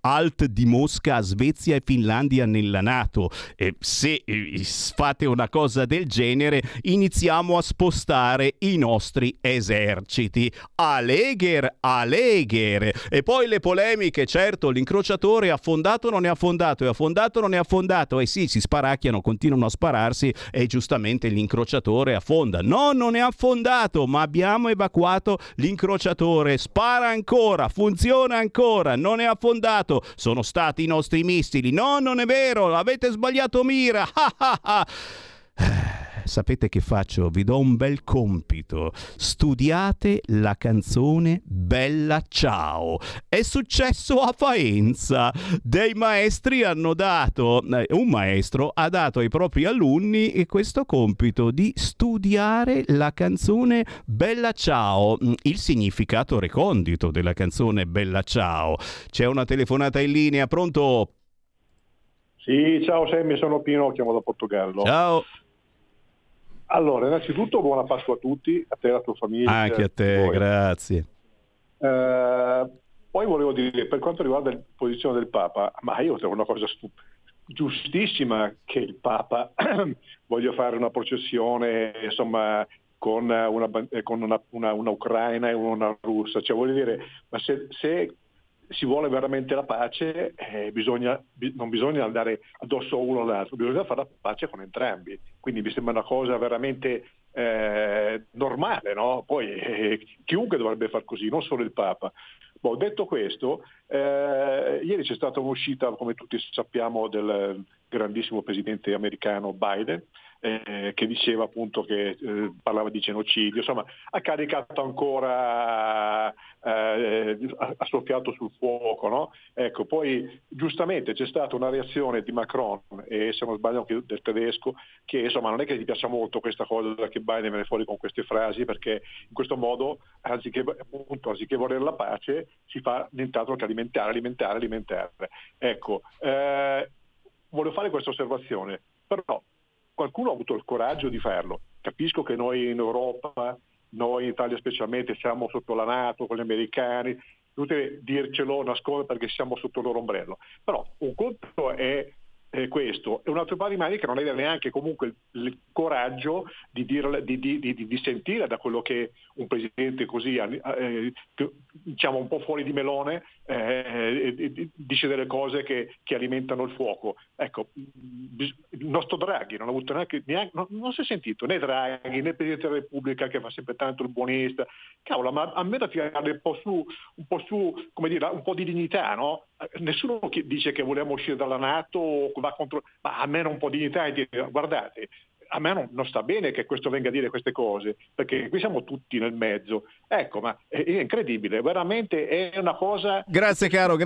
ALT di Mosca, Svezia e Finlandia nella NATO. Se fate una cosa del genere iniziamo a spostare i nostri eserciti. Allegher. E poi le polemiche, certo, l'incrociatore è affondato, e sì, si sparacchiano, continuano a spararsi e giustamente l'incrociatore affonda. No, non è affondato, ma abbiamo evacuato l'incrociatore, spara ancora, funziona ancora, non è affondato, sono stati i nostri missili. No, non è vero, avete sbagliato mira. Sapete che faccio? Vi do un bel compito. Studiate la canzone Bella Ciao. È successo a Faenza. Dei maestri hanno dato, un maestro ha dato ai propri alunni questo compito di studiare la canzone Bella Ciao, il significato recondito della canzone Bella Ciao. C'è una telefonata in linea, pronto? Sì, ciao Sammy, sono Pino, chiamo da Portogallo. Ciao. Allora, innanzitutto buona Pasqua a tutti, a te e alla tua famiglia. Anche a te, grazie. Poi volevo dire, per quanto riguarda la posizione del Papa, ma io trovo una cosa giustissima che il Papa voglia fare una processione, insomma, con una Ucraina e una Russia, cioè voglio dire, ma se si vuole veramente la pace, non bisogna andare addosso a uno all'altro, bisogna fare la pace con entrambi, quindi mi sembra una cosa veramente normale, no? Poi chiunque dovrebbe far così, non solo il Papa. Boh, detto questo, ieri c'è stata un'uscita, come tutti sappiamo, del grandissimo presidente americano Biden, che diceva appunto che parlava di genocidio, insomma ha caricato ancora, ha soffiato sul fuoco, no? Ecco, poi giustamente c'è stata una reazione di Macron e, se non sbaglio, anche del tedesco, che insomma non è che gli piaccia molto questa cosa che Biden viene fuori con queste frasi, perché in questo modo anziché voler la pace si fa nient'altro che alimentare. Ecco, volevo fare questa osservazione, però qualcuno ha avuto il coraggio di farlo. Capisco che noi in Europa, noi in Italia specialmente, siamo sotto la NATO, con gli americani, inutile dircelo, nascondere, perché siamo sotto il loro ombrello. Però un conto è questo, e un altro paio di mani che non aveva neanche comunque il coraggio di dirle, di sentire da quello che un presidente così, diciamo un po' fuori di melone, dice delle cose che alimentano il fuoco. Ecco, il nostro Draghi non ha avuto neanche non si è sentito né Draghi né il Presidente della Repubblica, che fa sempre tanto il buonista. Cavolo, ma a me da tirare un po' su, come dire, un po' di dignità, no? Nessuno dice che vogliamo uscire dalla NATO o va contro, ma almeno un po' di dignità e dire: guardate, a me non sta bene che questo venga a dire queste cose, perché qui siamo tutti nel mezzo. Ecco, ma è incredibile, veramente è una cosa... Grazie caro,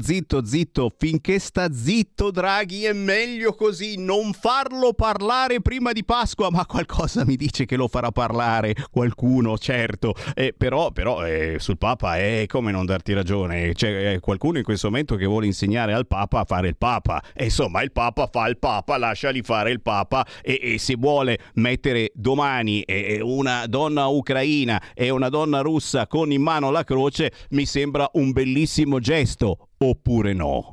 zitto, finché sta zitto Draghi è meglio così, non farlo parlare prima di Pasqua, ma qualcosa mi dice che lo farà parlare qualcuno, certo, però sul Papa è come non darti ragione, c'è qualcuno in questo momento che vuole insegnare al Papa a fare il Papa, e insomma il Papa fa il Papa, lasciali fare il Papa, e se vuole mettere domani una donna ucraina e una donna russa con in mano la croce, mi sembra un bellissimo gesto, oppure no?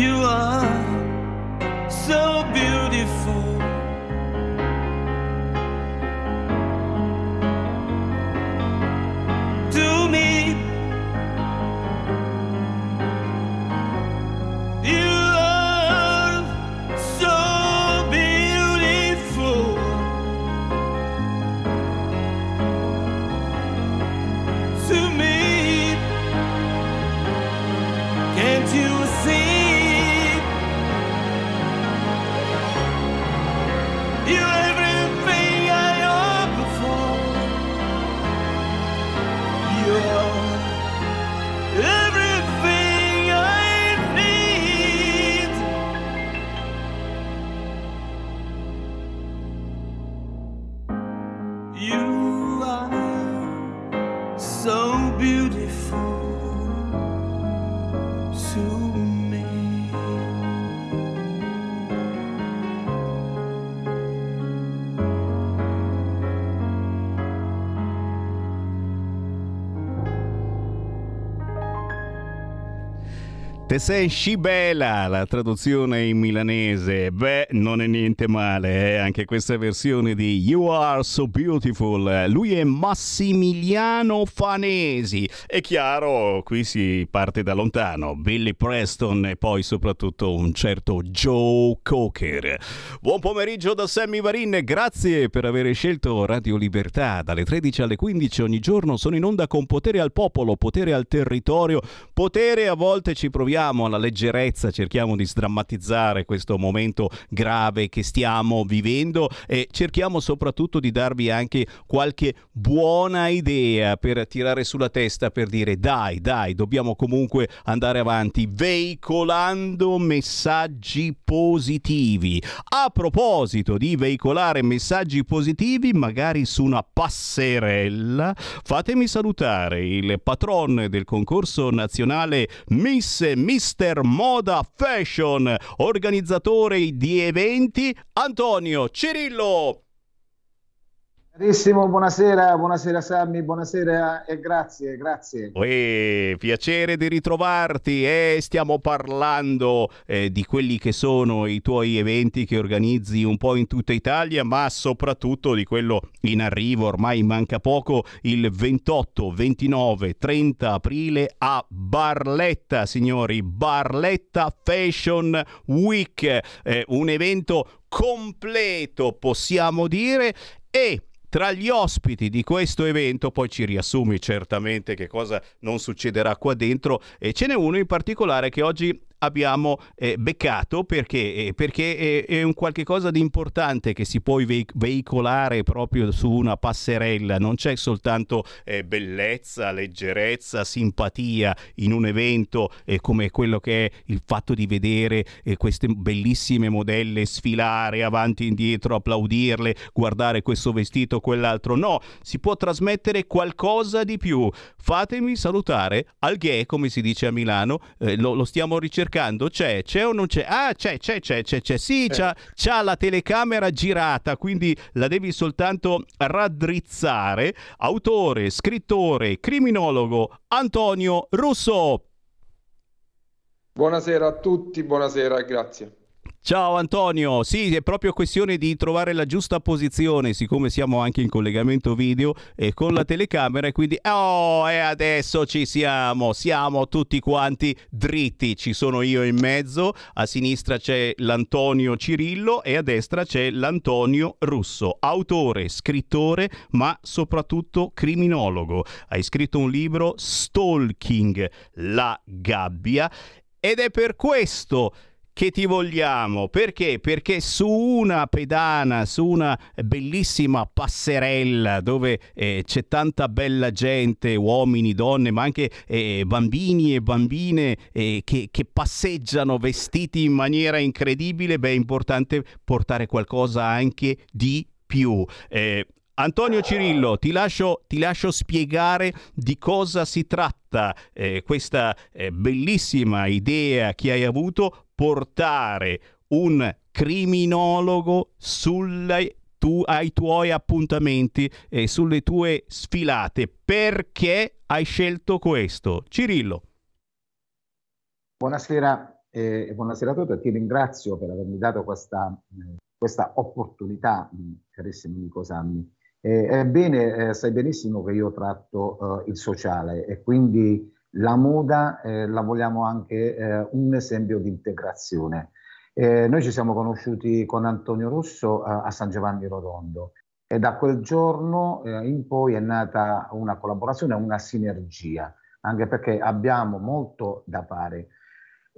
You are so beautiful. Te sei scibela, la traduzione in milanese. Beh, non è niente male, anche questa versione di You Are So Beautiful. Lui è Massimiliano Fanesi. È chiaro, qui si parte da lontano. Billy Preston e poi soprattutto un certo Joe Cocker. Buon pomeriggio da Sammy Varin. Grazie per aver scelto Radio Libertà. Dalle 13 alle 15 ogni giorno sono in onda con potere al popolo, potere al territorio, potere a volte ci proviamo alla leggerezza, cerchiamo di sdrammatizzare questo momento grave che stiamo vivendo e cerchiamo soprattutto di darvi anche qualche buona idea per tirare sulla testa, per dire dai, dobbiamo comunque andare avanti veicolando messaggi positivi. A proposito di veicolare messaggi positivi, magari su una passerella, fatemi salutare il patron del concorso nazionale Mister Moda Fashion, organizzatore di eventi, Antonio Cirillo. Carissimo, buonasera Sammy, buonasera e grazie. Piacere di ritrovarti, stiamo parlando di quelli che sono i tuoi eventi che organizzi un po' in tutta Italia, ma soprattutto di quello in arrivo, ormai manca poco, il 28, 29, 30 aprile a Barletta, signori, Barletta Fashion Week, un evento completo possiamo dire. E tra gli ospiti di questo evento, poi ci riassumi certamente che cosa non succederà qua dentro, e ce n'è uno in particolare che oggi abbiamo beccato perché è un qualche cosa di importante che si può veicolare proprio su una passerella. Non c'è soltanto bellezza, leggerezza, simpatia in un evento come quello che è il fatto di vedere queste bellissime modelle sfilare avanti e indietro, applaudirle, guardare questo vestito, quell'altro. No, si può trasmettere qualcosa di più. Fatemi salutare Alghè, come si dice a Milano, lo stiamo ricercando. C'è o non c'è? Ah, c'è. Sì, c'ha la telecamera girata, quindi la devi soltanto raddrizzare. Autore, scrittore, criminologo Antonio Russo. Buonasera a tutti, buonasera, grazie. Ciao Antonio, sì, è proprio questione di trovare la giusta posizione, siccome siamo anche in collegamento video con la telecamera, e quindi adesso ci siamo tutti quanti dritti, ci sono io in mezzo, a sinistra c'è l'Antonio Cirillo e a destra c'è l'Antonio Russo, autore, scrittore, ma soprattutto criminologo. Hai scritto un libro, Stalking, la gabbia, ed è per questo che ti vogliamo, perché su una pedana, su una bellissima passerella dove c'è tanta bella gente, uomini, donne, ma anche bambini e bambine che passeggiano vestiti in maniera incredibile, beh, è importante portare qualcosa anche di più. Antonio Cirillo, ti lascio spiegare di cosa si tratta questa bellissima idea che hai avuto, portare un criminologo ai tuoi appuntamenti e sulle tue sfilate. Perché hai scelto questo? Cirillo. Buonasera. e buonasera a tutti, perché ringrazio per avermi dato questa opportunità, carissimo amico Sammy. Sai benissimo che io tratto il sociale e quindi la moda la vogliamo anche un esempio di integrazione. Noi ci siamo conosciuti con Antonio Russo a San Giovanni Rotondo e da quel giorno in poi è nata una collaborazione, una sinergia, anche perché abbiamo molto da fare.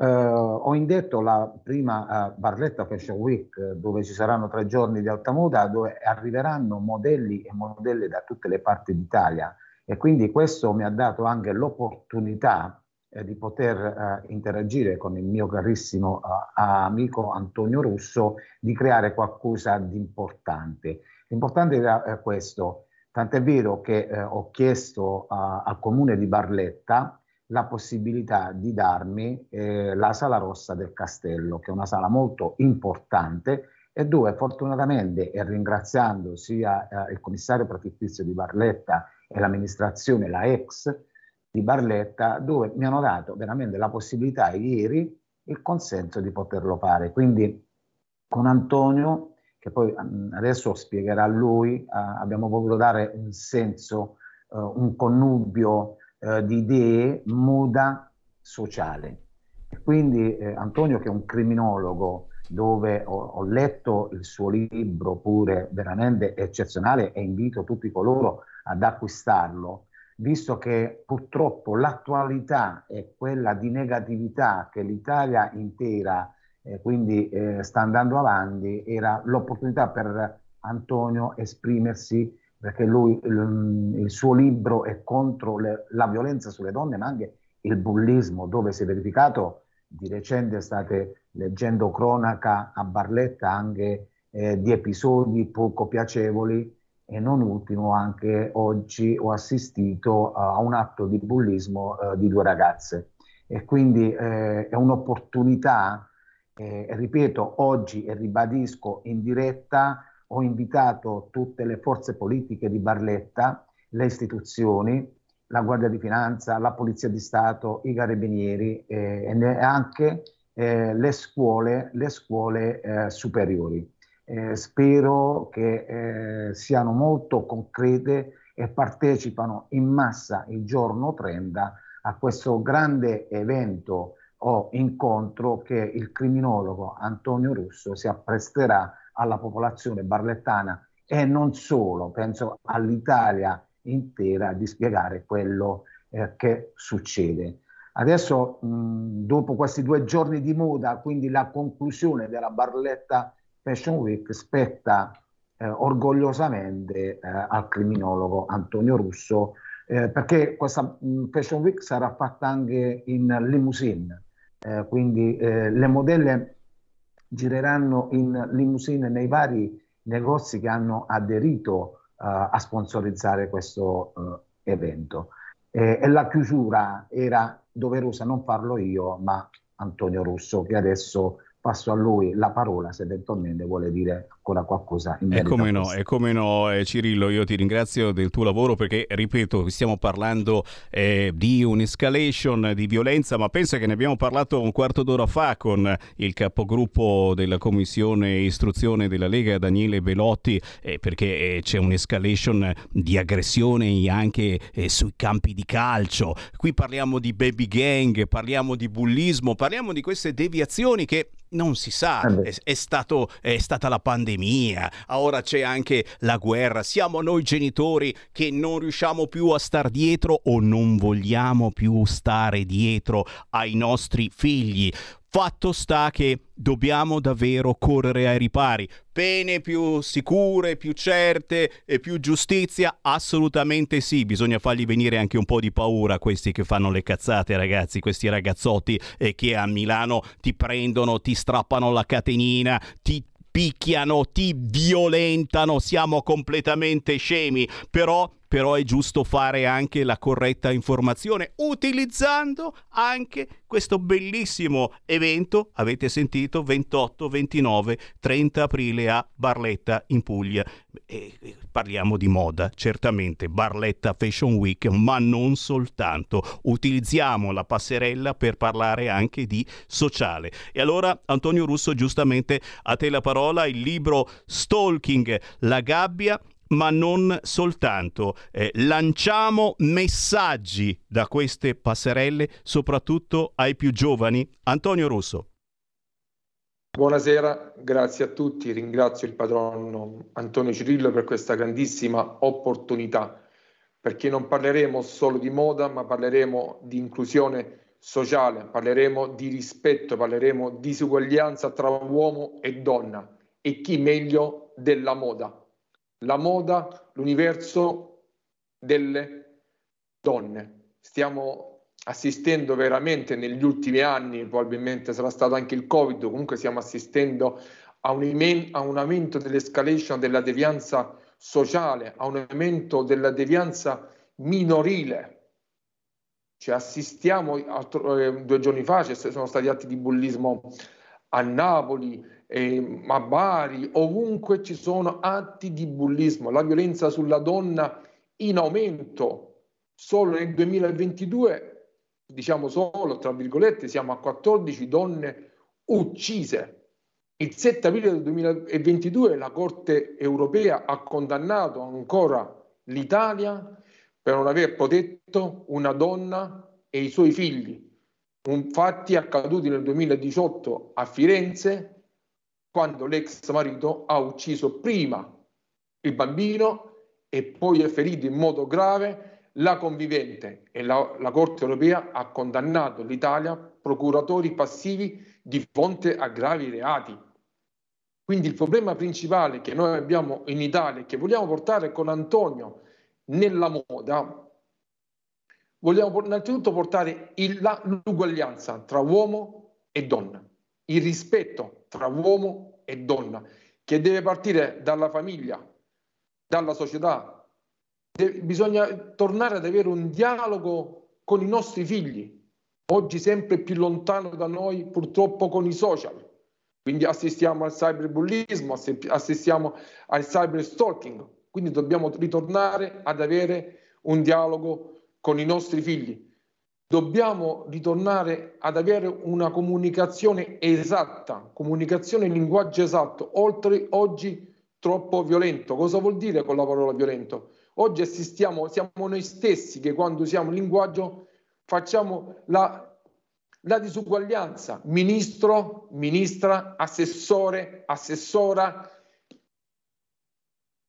Ho indetto la prima Barletta Fashion Week, dove ci saranno 3 giorni di alta moda, dove arriveranno modelli e modelle da tutte le parti d'Italia, e quindi questo mi ha dato anche l'opportunità di poter interagire con il mio carissimo amico Antonio Russo, di creare qualcosa di importante. L'importante era questo, tant'è vero che ho chiesto al comune di Barletta la possibilità di darmi la sala rossa del castello, che è una sala molto importante e dove fortunatamente, e ringraziando sia il commissario prefettizio di Barletta e l'amministrazione, la ex di Barletta, dove mi hanno dato veramente la possibilità ieri, il consenso di poterlo fare. Quindi con Antonio, che poi adesso spiegherà lui, abbiamo voluto dare un senso, un connubio di idee, moda, sociale. Quindi Antonio, che è un criminologo, dove ho letto il suo libro pure, veramente eccezionale, e invito tutti coloro ad acquistarlo, visto che purtroppo l'attualità è quella di negatività che l'Italia intera quindi sta andando avanti. Era l'opportunità per Antonio esprimersi, perché lui, il suo libro è contro la violenza sulle donne, ma anche il bullismo, dove si è verificato di recente, state leggendo cronaca a Barletta anche di episodi poco piacevoli, e non ultimo anche oggi ho assistito a un atto di bullismo di 2 ragazze. E quindi è un'opportunità, ripeto, oggi, e ribadisco in diretta, ho invitato tutte le forze politiche di Barletta, le istituzioni, la Guardia di Finanza, la Polizia di Stato, i Carabinieri e anche le scuole superiori. Spero che siano molto concrete e partecipano in massa il giorno 30 a questo grande evento o incontro che il criminologo Antonio Russo si appresterà alla popolazione barlettana e non solo, penso all'Italia intera, di spiegare quello che succede. Adesso, dopo questi 2 giorni di moda, quindi la conclusione della Barletta Fashion Week spetta orgogliosamente al criminologo Antonio Russo, perché questa Fashion Week sarà fatta anche in limousine, quindi le modelle gireranno in limousine nei vari negozi che hanno aderito a sponsorizzare questo evento. E la chiusura era doverosa, non farlo io, ma Antonio Russo, che adesso passo a lui la parola se eventualmente vuole dire ancora qualcosa in merito. E come no, Cirillo, io ti ringrazio del tuo lavoro, perché ripeto, stiamo parlando di un'escalation di violenza, ma pensa che ne abbiamo parlato un 15 minuti fa con il capogruppo della Commissione Istruzione della Lega, Daniele Belotti, perché c'è un'escalation di aggressione anche sui campi di calcio. Qui parliamo di baby gang, parliamo di bullismo, parliamo di queste deviazioni che non si sa, è stata la pandemia, ora c'è anche la guerra, siamo noi genitori che non riusciamo più a star dietro o non vogliamo più stare dietro ai nostri figli. Fatto sta che dobbiamo davvero correre ai ripari. Pene più sicure, più certe e più giustizia? Assolutamente sì, bisogna fargli venire anche un po' di paura a questi che fanno le cazzate, ragazzi, questi ragazzotti che a Milano ti prendono, ti strappano la catenina, ti picchiano, ti violentano, siamo completamente scemi, però però è giusto fare anche la corretta informazione utilizzando anche questo bellissimo evento, avete sentito, 28, 29, 30 aprile a Barletta in Puglia. E parliamo di moda, certamente, Barletta Fashion Week, ma non soltanto. Utilizziamo la passerella per parlare anche di sociale. E allora, Antonio Russo, giustamente a te la parola, il libro Stalking, la gabbia, ma non soltanto. Lanciamo messaggi da queste passerelle, soprattutto ai più giovani. Antonio Russo. Buonasera, grazie a tutti. Ringrazio il patrono Antonio Cirillo per questa grandissima opportunità, perché non parleremo solo di moda, ma parleremo di inclusione sociale, parleremo di rispetto, parleremo di disuguaglianza tra uomo e donna. E chi meglio della moda? La moda, l'universo delle donne. Stiamo assistendo veramente negli ultimi anni, probabilmente sarà stato anche il Covid, comunque stiamo assistendo a un aumento dell'escalation della devianza sociale, a un aumento della devianza minorile. Cioè assistiamo, 2 giorni fa sono stati atti di bullismo a Napoli, a Bari, ovunque ci sono atti di bullismo, la violenza sulla donna in aumento. Solo nel 2022, diciamo solo, tra virgolette, siamo a 14 donne uccise. Il 7 aprile del 2022 la Corte europea ha condannato ancora l'Italia per non aver protetto una donna e i suoi figli. Fatti accaduti nel 2018 a Firenze, quando l'ex marito ha ucciso prima il bambino e poi è ferito in modo grave la convivente, e la Corte europea ha condannato l'Italia, procuratori passivi di fronte a gravi reati. Quindi il problema principale che noi abbiamo in Italia, che vogliamo portare con Antonio nella moda, vogliamo innanzitutto portare l'uguaglianza tra uomo e donna, il rispetto tra uomo e donna, che deve partire dalla famiglia, dalla società. Bisogna tornare ad avere un dialogo con i nostri figli, oggi sempre più lontano da noi purtroppo con i social. Quindi assistiamo al cyberbullismo, assistiamo al cyberstalking, quindi dobbiamo ritornare ad avere un dialogo con i nostri figli. Dobbiamo ritornare ad avere una comunicazione esatta, comunicazione in linguaggio esatto, oltre oggi troppo violento. Cosa vuol dire con la parola violento? Oggi assistiamo, siamo noi stessi che quando usiamo il linguaggio facciamo la disuguaglianza. Ministro, ministra, assessore, assessora.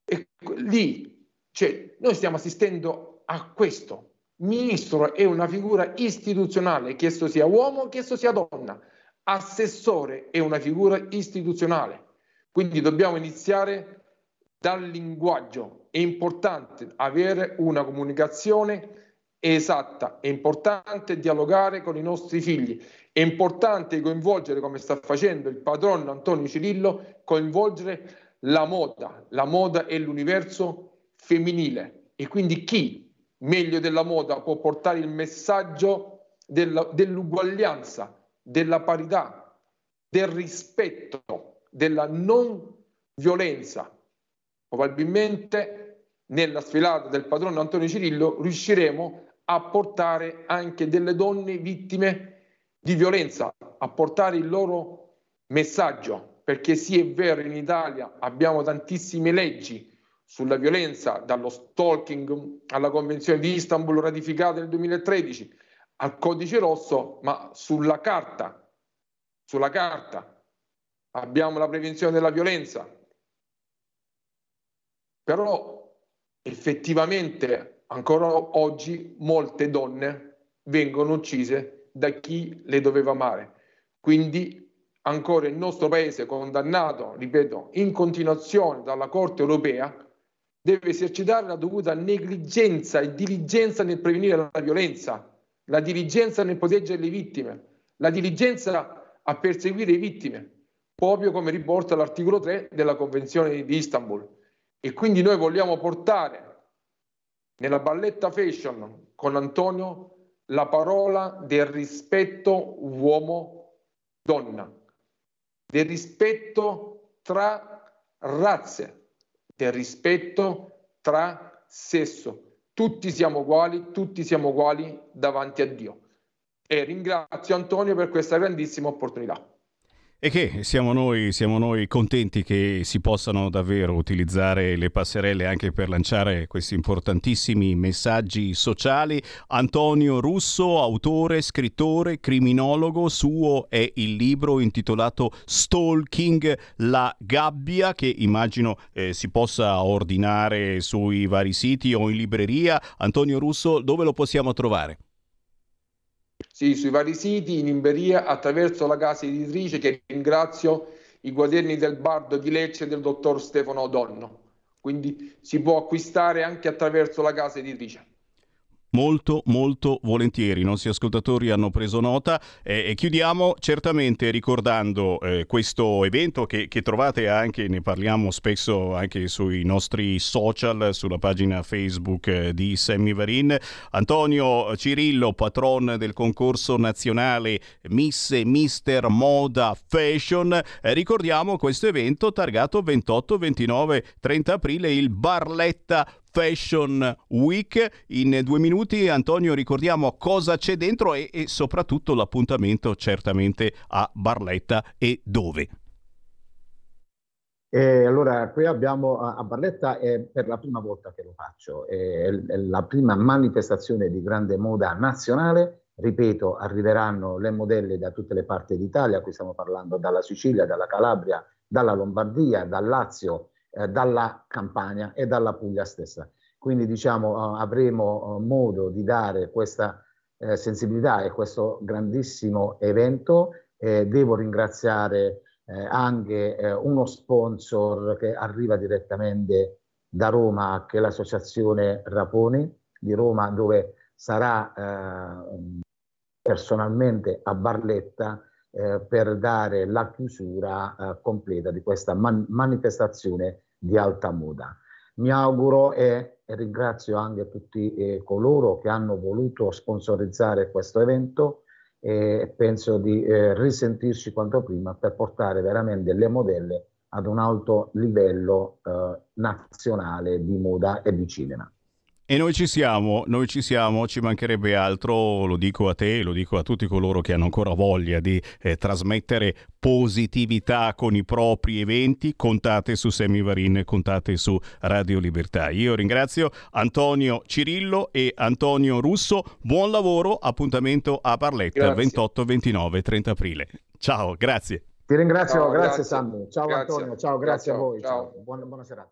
E lì, cioè, noi stiamo assistendo a questo. Ministro è una figura istituzionale, che esso sia uomo, che esso sia donna. Assessore è una figura istituzionale. Quindi dobbiamo iniziare dal linguaggio. È importante avere una comunicazione esatta, è importante dialogare con i nostri figli, è importante coinvolgere, come sta facendo il padron Antonio Cirillo, coinvolgere la moda. La moda è l'universo femminile, e quindi chi meglio della moda può portare il messaggio dell'uguaglianza, della parità, del rispetto, della non violenza. Probabilmente nella sfilata del patrono Antonio Cirillo riusciremo a portare anche delle donne vittime di violenza, a portare il loro messaggio, perché sì, è vero, in Italia abbiamo tantissime leggi sulla violenza, dallo stalking alla Convenzione di Istanbul ratificata nel 2013, al Codice Rosso, ma sulla carta abbiamo la prevenzione della violenza. Però effettivamente ancora oggi molte donne vengono uccise da chi le doveva amare. Quindi ancora il nostro paese, condannato, ripeto, in continuazione dalla Corte europea, deve esercitare la dovuta negligenza e diligenza nel prevenire la violenza, la diligenza nel proteggere le vittime, la diligenza a perseguire le vittime, proprio come riporta l'articolo 3 della Convenzione di Istanbul. E quindi noi vogliamo portare nella Barletta Fashion con Antonio la parola del rispetto uomo-donna, del rispetto tra razze, del rispetto tra sesso. Tutti siamo uguali davanti a Dio. E ringrazio Antonio per questa grandissima opportunità. E che siamo noi contenti che si possano davvero utilizzare le passerelle anche per lanciare questi importantissimi messaggi sociali. Antonio Russo, autore, scrittore, criminologo, suo è il libro intitolato Stalking la gabbia, che immagino si possa ordinare sui vari siti o in libreria. Antonio Russo, dove lo possiamo trovare? Sì, sui vari siti, in libreria, attraverso la casa editrice, che ringrazio, i Quaderni del Bardo di Lecce del dottor Stefano O'Donno. Quindi si può acquistare anche attraverso la casa editrice. Molto, molto volentieri. I nostri ascoltatori hanno preso nota e chiudiamo certamente ricordando questo evento che trovate anche, ne parliamo spesso anche sui nostri social, sulla pagina Facebook di Sammy Varin. Antonio Cirillo, patron del concorso nazionale Miss e Mister Moda Fashion. Ricordiamo questo evento targato 28, 29, 30 aprile, il Barletta Fashion Week. In 2 minuti, Antonio, ricordiamo cosa c'è dentro e soprattutto l'appuntamento certamente a Barletta e dove. Allora, qui abbiamo a Barletta, è per la prima volta che lo faccio, è la prima manifestazione di grande moda nazionale. Ripeto, arriveranno le modelle da tutte le parti d'Italia, qui stiamo parlando dalla Sicilia, dalla Calabria, dalla Lombardia, dal Lazio, dalla Campania e dalla Puglia stessa. Quindi diciamo avremo modo di dare questa sensibilità e questo grandissimo evento. Devo ringraziare anche uno sponsor che arriva direttamente da Roma, che è l'associazione Raponi di Roma, dove sarà personalmente a Barletta per dare la chiusura completa di questa manifestazione di alta moda. Mi auguro e ringrazio anche tutti coloro che hanno voluto sponsorizzare questo evento e penso di risentirci quanto prima per portare veramente le modelle ad un alto livello nazionale di moda e di cinema. E noi ci siamo, ci mancherebbe altro, lo dico a te, lo dico a tutti coloro che hanno ancora voglia di trasmettere positività con i propri eventi. Contate su Sammy Varin, contate su Radio Libertà. Io ringrazio Antonio Cirillo e Antonio Russo, buon lavoro, appuntamento a Barletta 28, 29, 30 aprile. Ciao, grazie. Ti ringrazio, ciao, grazie Sammy, ciao grazie. Antonio, ciao, grazie a voi, ciao. Buona serata.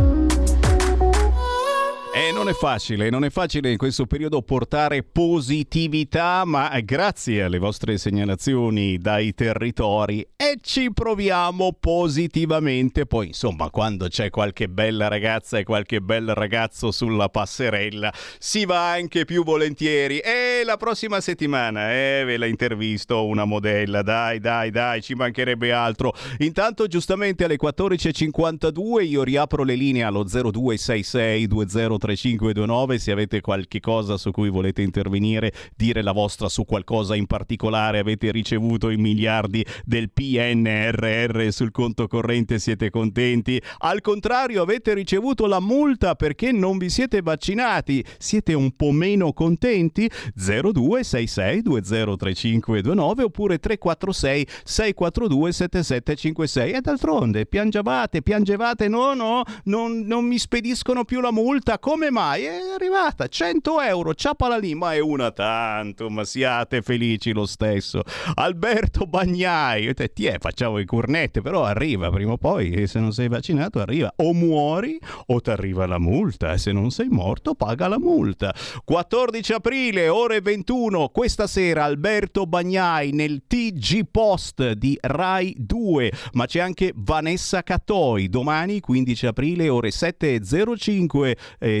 Non è facile in questo periodo portare positività, ma grazie alle vostre segnalazioni dai territori e ci proviamo positivamente. Poi insomma, quando c'è qualche bella ragazza e qualche bel ragazzo sulla passerella si va anche più volentieri. E la prossima settimana ve la intervisto una modella, dai, ci mancherebbe altro. Intanto giustamente alle 14.52 io riapro le linee allo 0266 203529. Se avete qualche cosa su cui volete intervenire, dire la vostra su qualcosa in particolare, avete ricevuto i miliardi del PNRR sul conto corrente, siete contenti, al contrario avete ricevuto la multa perché non vi siete vaccinati, siete un po' meno contenti. 0266 203529 oppure 346 642 7756. E d'altronde piangevate non mi spediscono più la multa. Come mai? È arrivata 100 euro, ciapala lì, ma è una tanto, ma siate felici lo stesso. Alberto Bagnai, facciamo i cornetti, però arriva prima o poi, e se non sei vaccinato arriva, o muori o ti arriva la multa, e se non sei morto paga la multa. 14 aprile, ore 21, questa sera Alberto Bagnai nel TG Post di Rai 2, ma c'è anche Vanessa Catoi, domani 15 aprile, ore 7.05,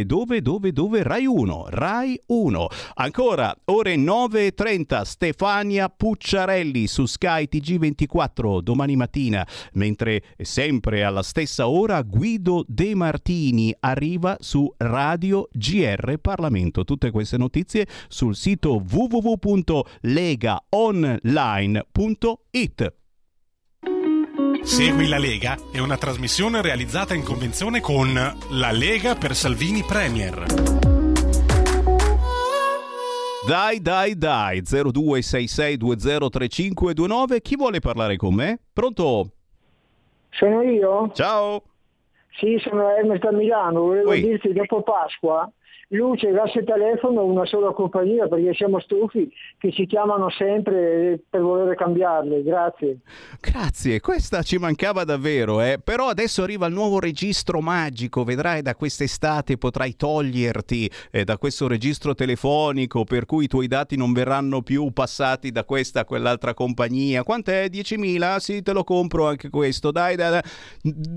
dove? Rai 1. Ancora, ore 9.30, Stefania Pucciarelli su Sky TG24 domani mattina, mentre sempre alla stessa ora Guido De Martini arriva su Radio GR Parlamento. Tutte queste notizie sul sito www.legaonline.it. Segui la Lega è una trasmissione realizzata in convenzione con La Lega per Salvini Premier. Dai, 0266203529, chi vuole parlare con me? Pronto? Sono io? Ciao! Sì, sono Ernest da Milano, volevo dirti dopo Pasqua, luce, gas e telefono, una sola compagnia, perché siamo stufi che ci chiamano sempre per voler cambiarle. Grazie, questa ci mancava davvero, però adesso arriva il nuovo registro magico, vedrai da quest'estate potrai toglierti da questo registro telefonico, per cui i tuoi dati non verranno più passati da questa a quell'altra compagnia. Quant'è? 10.000? Sì, te lo compro anche questo, dai.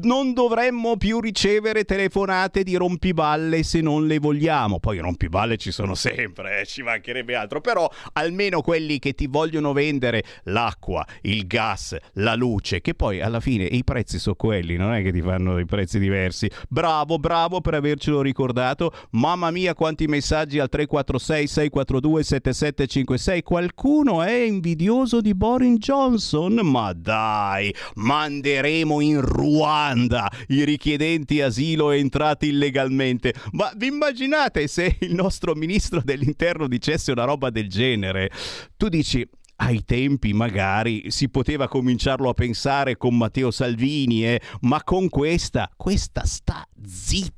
Non dovremmo più ricevere telefonate di rompiballe se non le vogliamo. Poi rompiballe ci sono sempre, ci mancherebbe altro, però almeno quelli che ti vogliono vendere l'acqua, il gas, la luce, che poi alla fine i prezzi sono quelli, non è che ti fanno i prezzi diversi. Bravo per avercelo ricordato. Mamma mia, quanti messaggi al 346 642 7756. Qualcuno è invidioso di Boris Johnson? Ma dai, manderemo in Ruanda i richiedenti asilo entrati illegalmente. Ma vi immaginate se il nostro ministro dell'interno dicesse una roba del genere? Tu dici, ai tempi magari si poteva cominciarlo a pensare con Matteo Salvini, ma con questa sta zitta.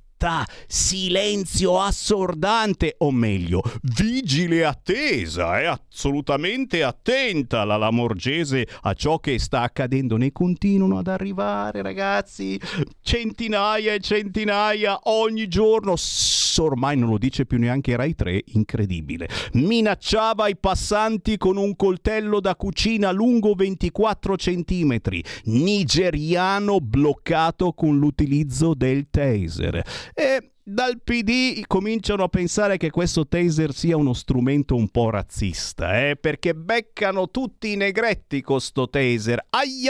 Silenzio assordante, o meglio vigile attesa, è assolutamente attenta la Lamorgese a ciò che sta accadendo. Ne continuano ad arrivare, ragazzi, centinaia ogni giorno. Ormai non lo dice più neanche Rai 3, incredibile. Minacciava i passanti con un coltello da cucina lungo 24 centimetri. Nigeriano bloccato con l'utilizzo del taser. E dal PD cominciano a pensare che questo taser sia uno strumento un po' razzista, perché beccano tutti i negretti con sto taser. Ai.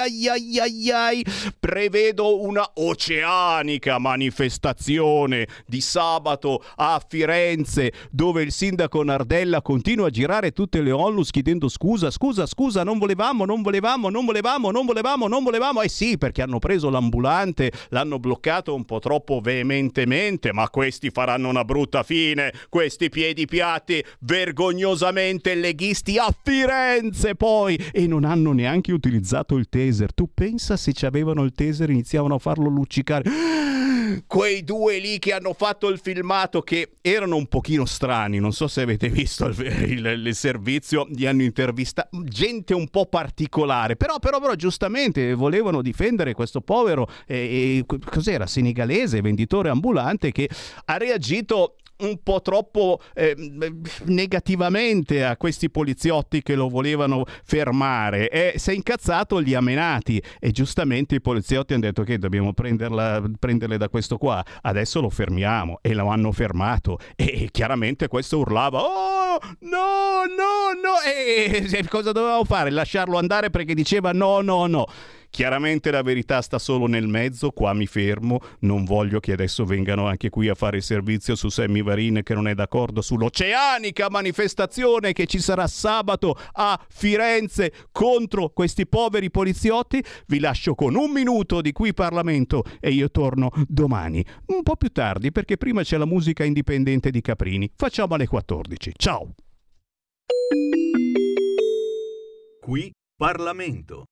Prevedo una oceanica manifestazione di sabato a Firenze, dove il sindaco Nardella continua a girare tutte le onlus chiedendo scusa, non volevamo. Sì, perché hanno preso l'ambulante, l'hanno bloccato un po' troppo veementemente, ma questi faranno una brutta fine, questi piedi piatti, vergognosamente leghisti a Firenze poi, e non hanno neanche utilizzato il taser. Tu pensa se ci avevano il taser, iniziavano a farlo luccicare. Quei due lì che hanno fatto il filmato, che erano un pochino strani, non so se avete visto il servizio, li hanno intervistato, gente un po' particolare, però giustamente volevano difendere questo povero cos'era, senegalese, venditore ambulante, che ha reagito un po' troppo negativamente a questi poliziotti che lo volevano fermare, e si è incazzato, li ha menati, e giustamente i poliziotti hanno detto che dobbiamo prenderle da questo qua, adesso lo fermiamo, e lo hanno fermato, e chiaramente questo urlava oh no, e cosa dovevamo fare? Lasciarlo andare perché diceva no. Chiaramente la verità sta solo nel mezzo, qua mi fermo, non voglio che adesso vengano anche qui a fare il servizio su Sammy Varin che non è d'accordo sull'oceanica manifestazione che ci sarà sabato a Firenze contro questi poveri poliziotti. Vi lascio con un minuto di Qui Parlamento e io torno domani, un po' più tardi, perché prima c'è la musica indipendente di Caprini, facciamo alle 14, ciao! Qui Parlamento.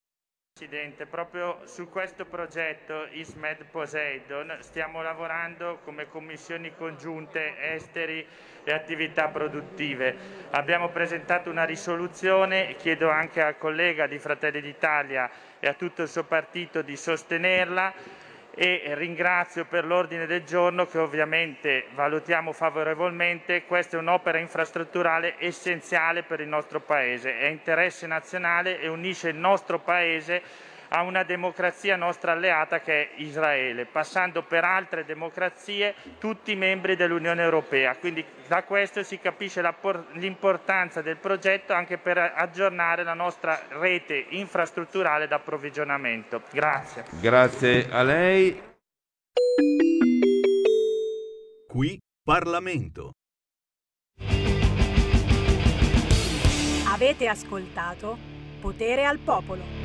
Presidente, proprio su questo progetto ISMED Poseidon stiamo lavorando come commissioni congiunte esteri e attività produttive. Abbiamo presentato una risoluzione, chiedo anche al collega di Fratelli d'Italia e a tutto il suo partito di sostenerla, e ringrazio per l'ordine del giorno che ovviamente valutiamo favorevolmente. Questa è un'opera infrastrutturale essenziale per il nostro Paese, è interesse nazionale e unisce il nostro Paese a una democrazia nostra alleata che è Israele, passando per altre democrazie, tutti membri dell'Unione Europea. Quindi da questo si capisce l'importanza del progetto anche per aggiornare la nostra rete infrastrutturale d'approvvigionamento. Grazie. Grazie a lei. Qui Parlamento. Avete ascoltato Potere al Popolo.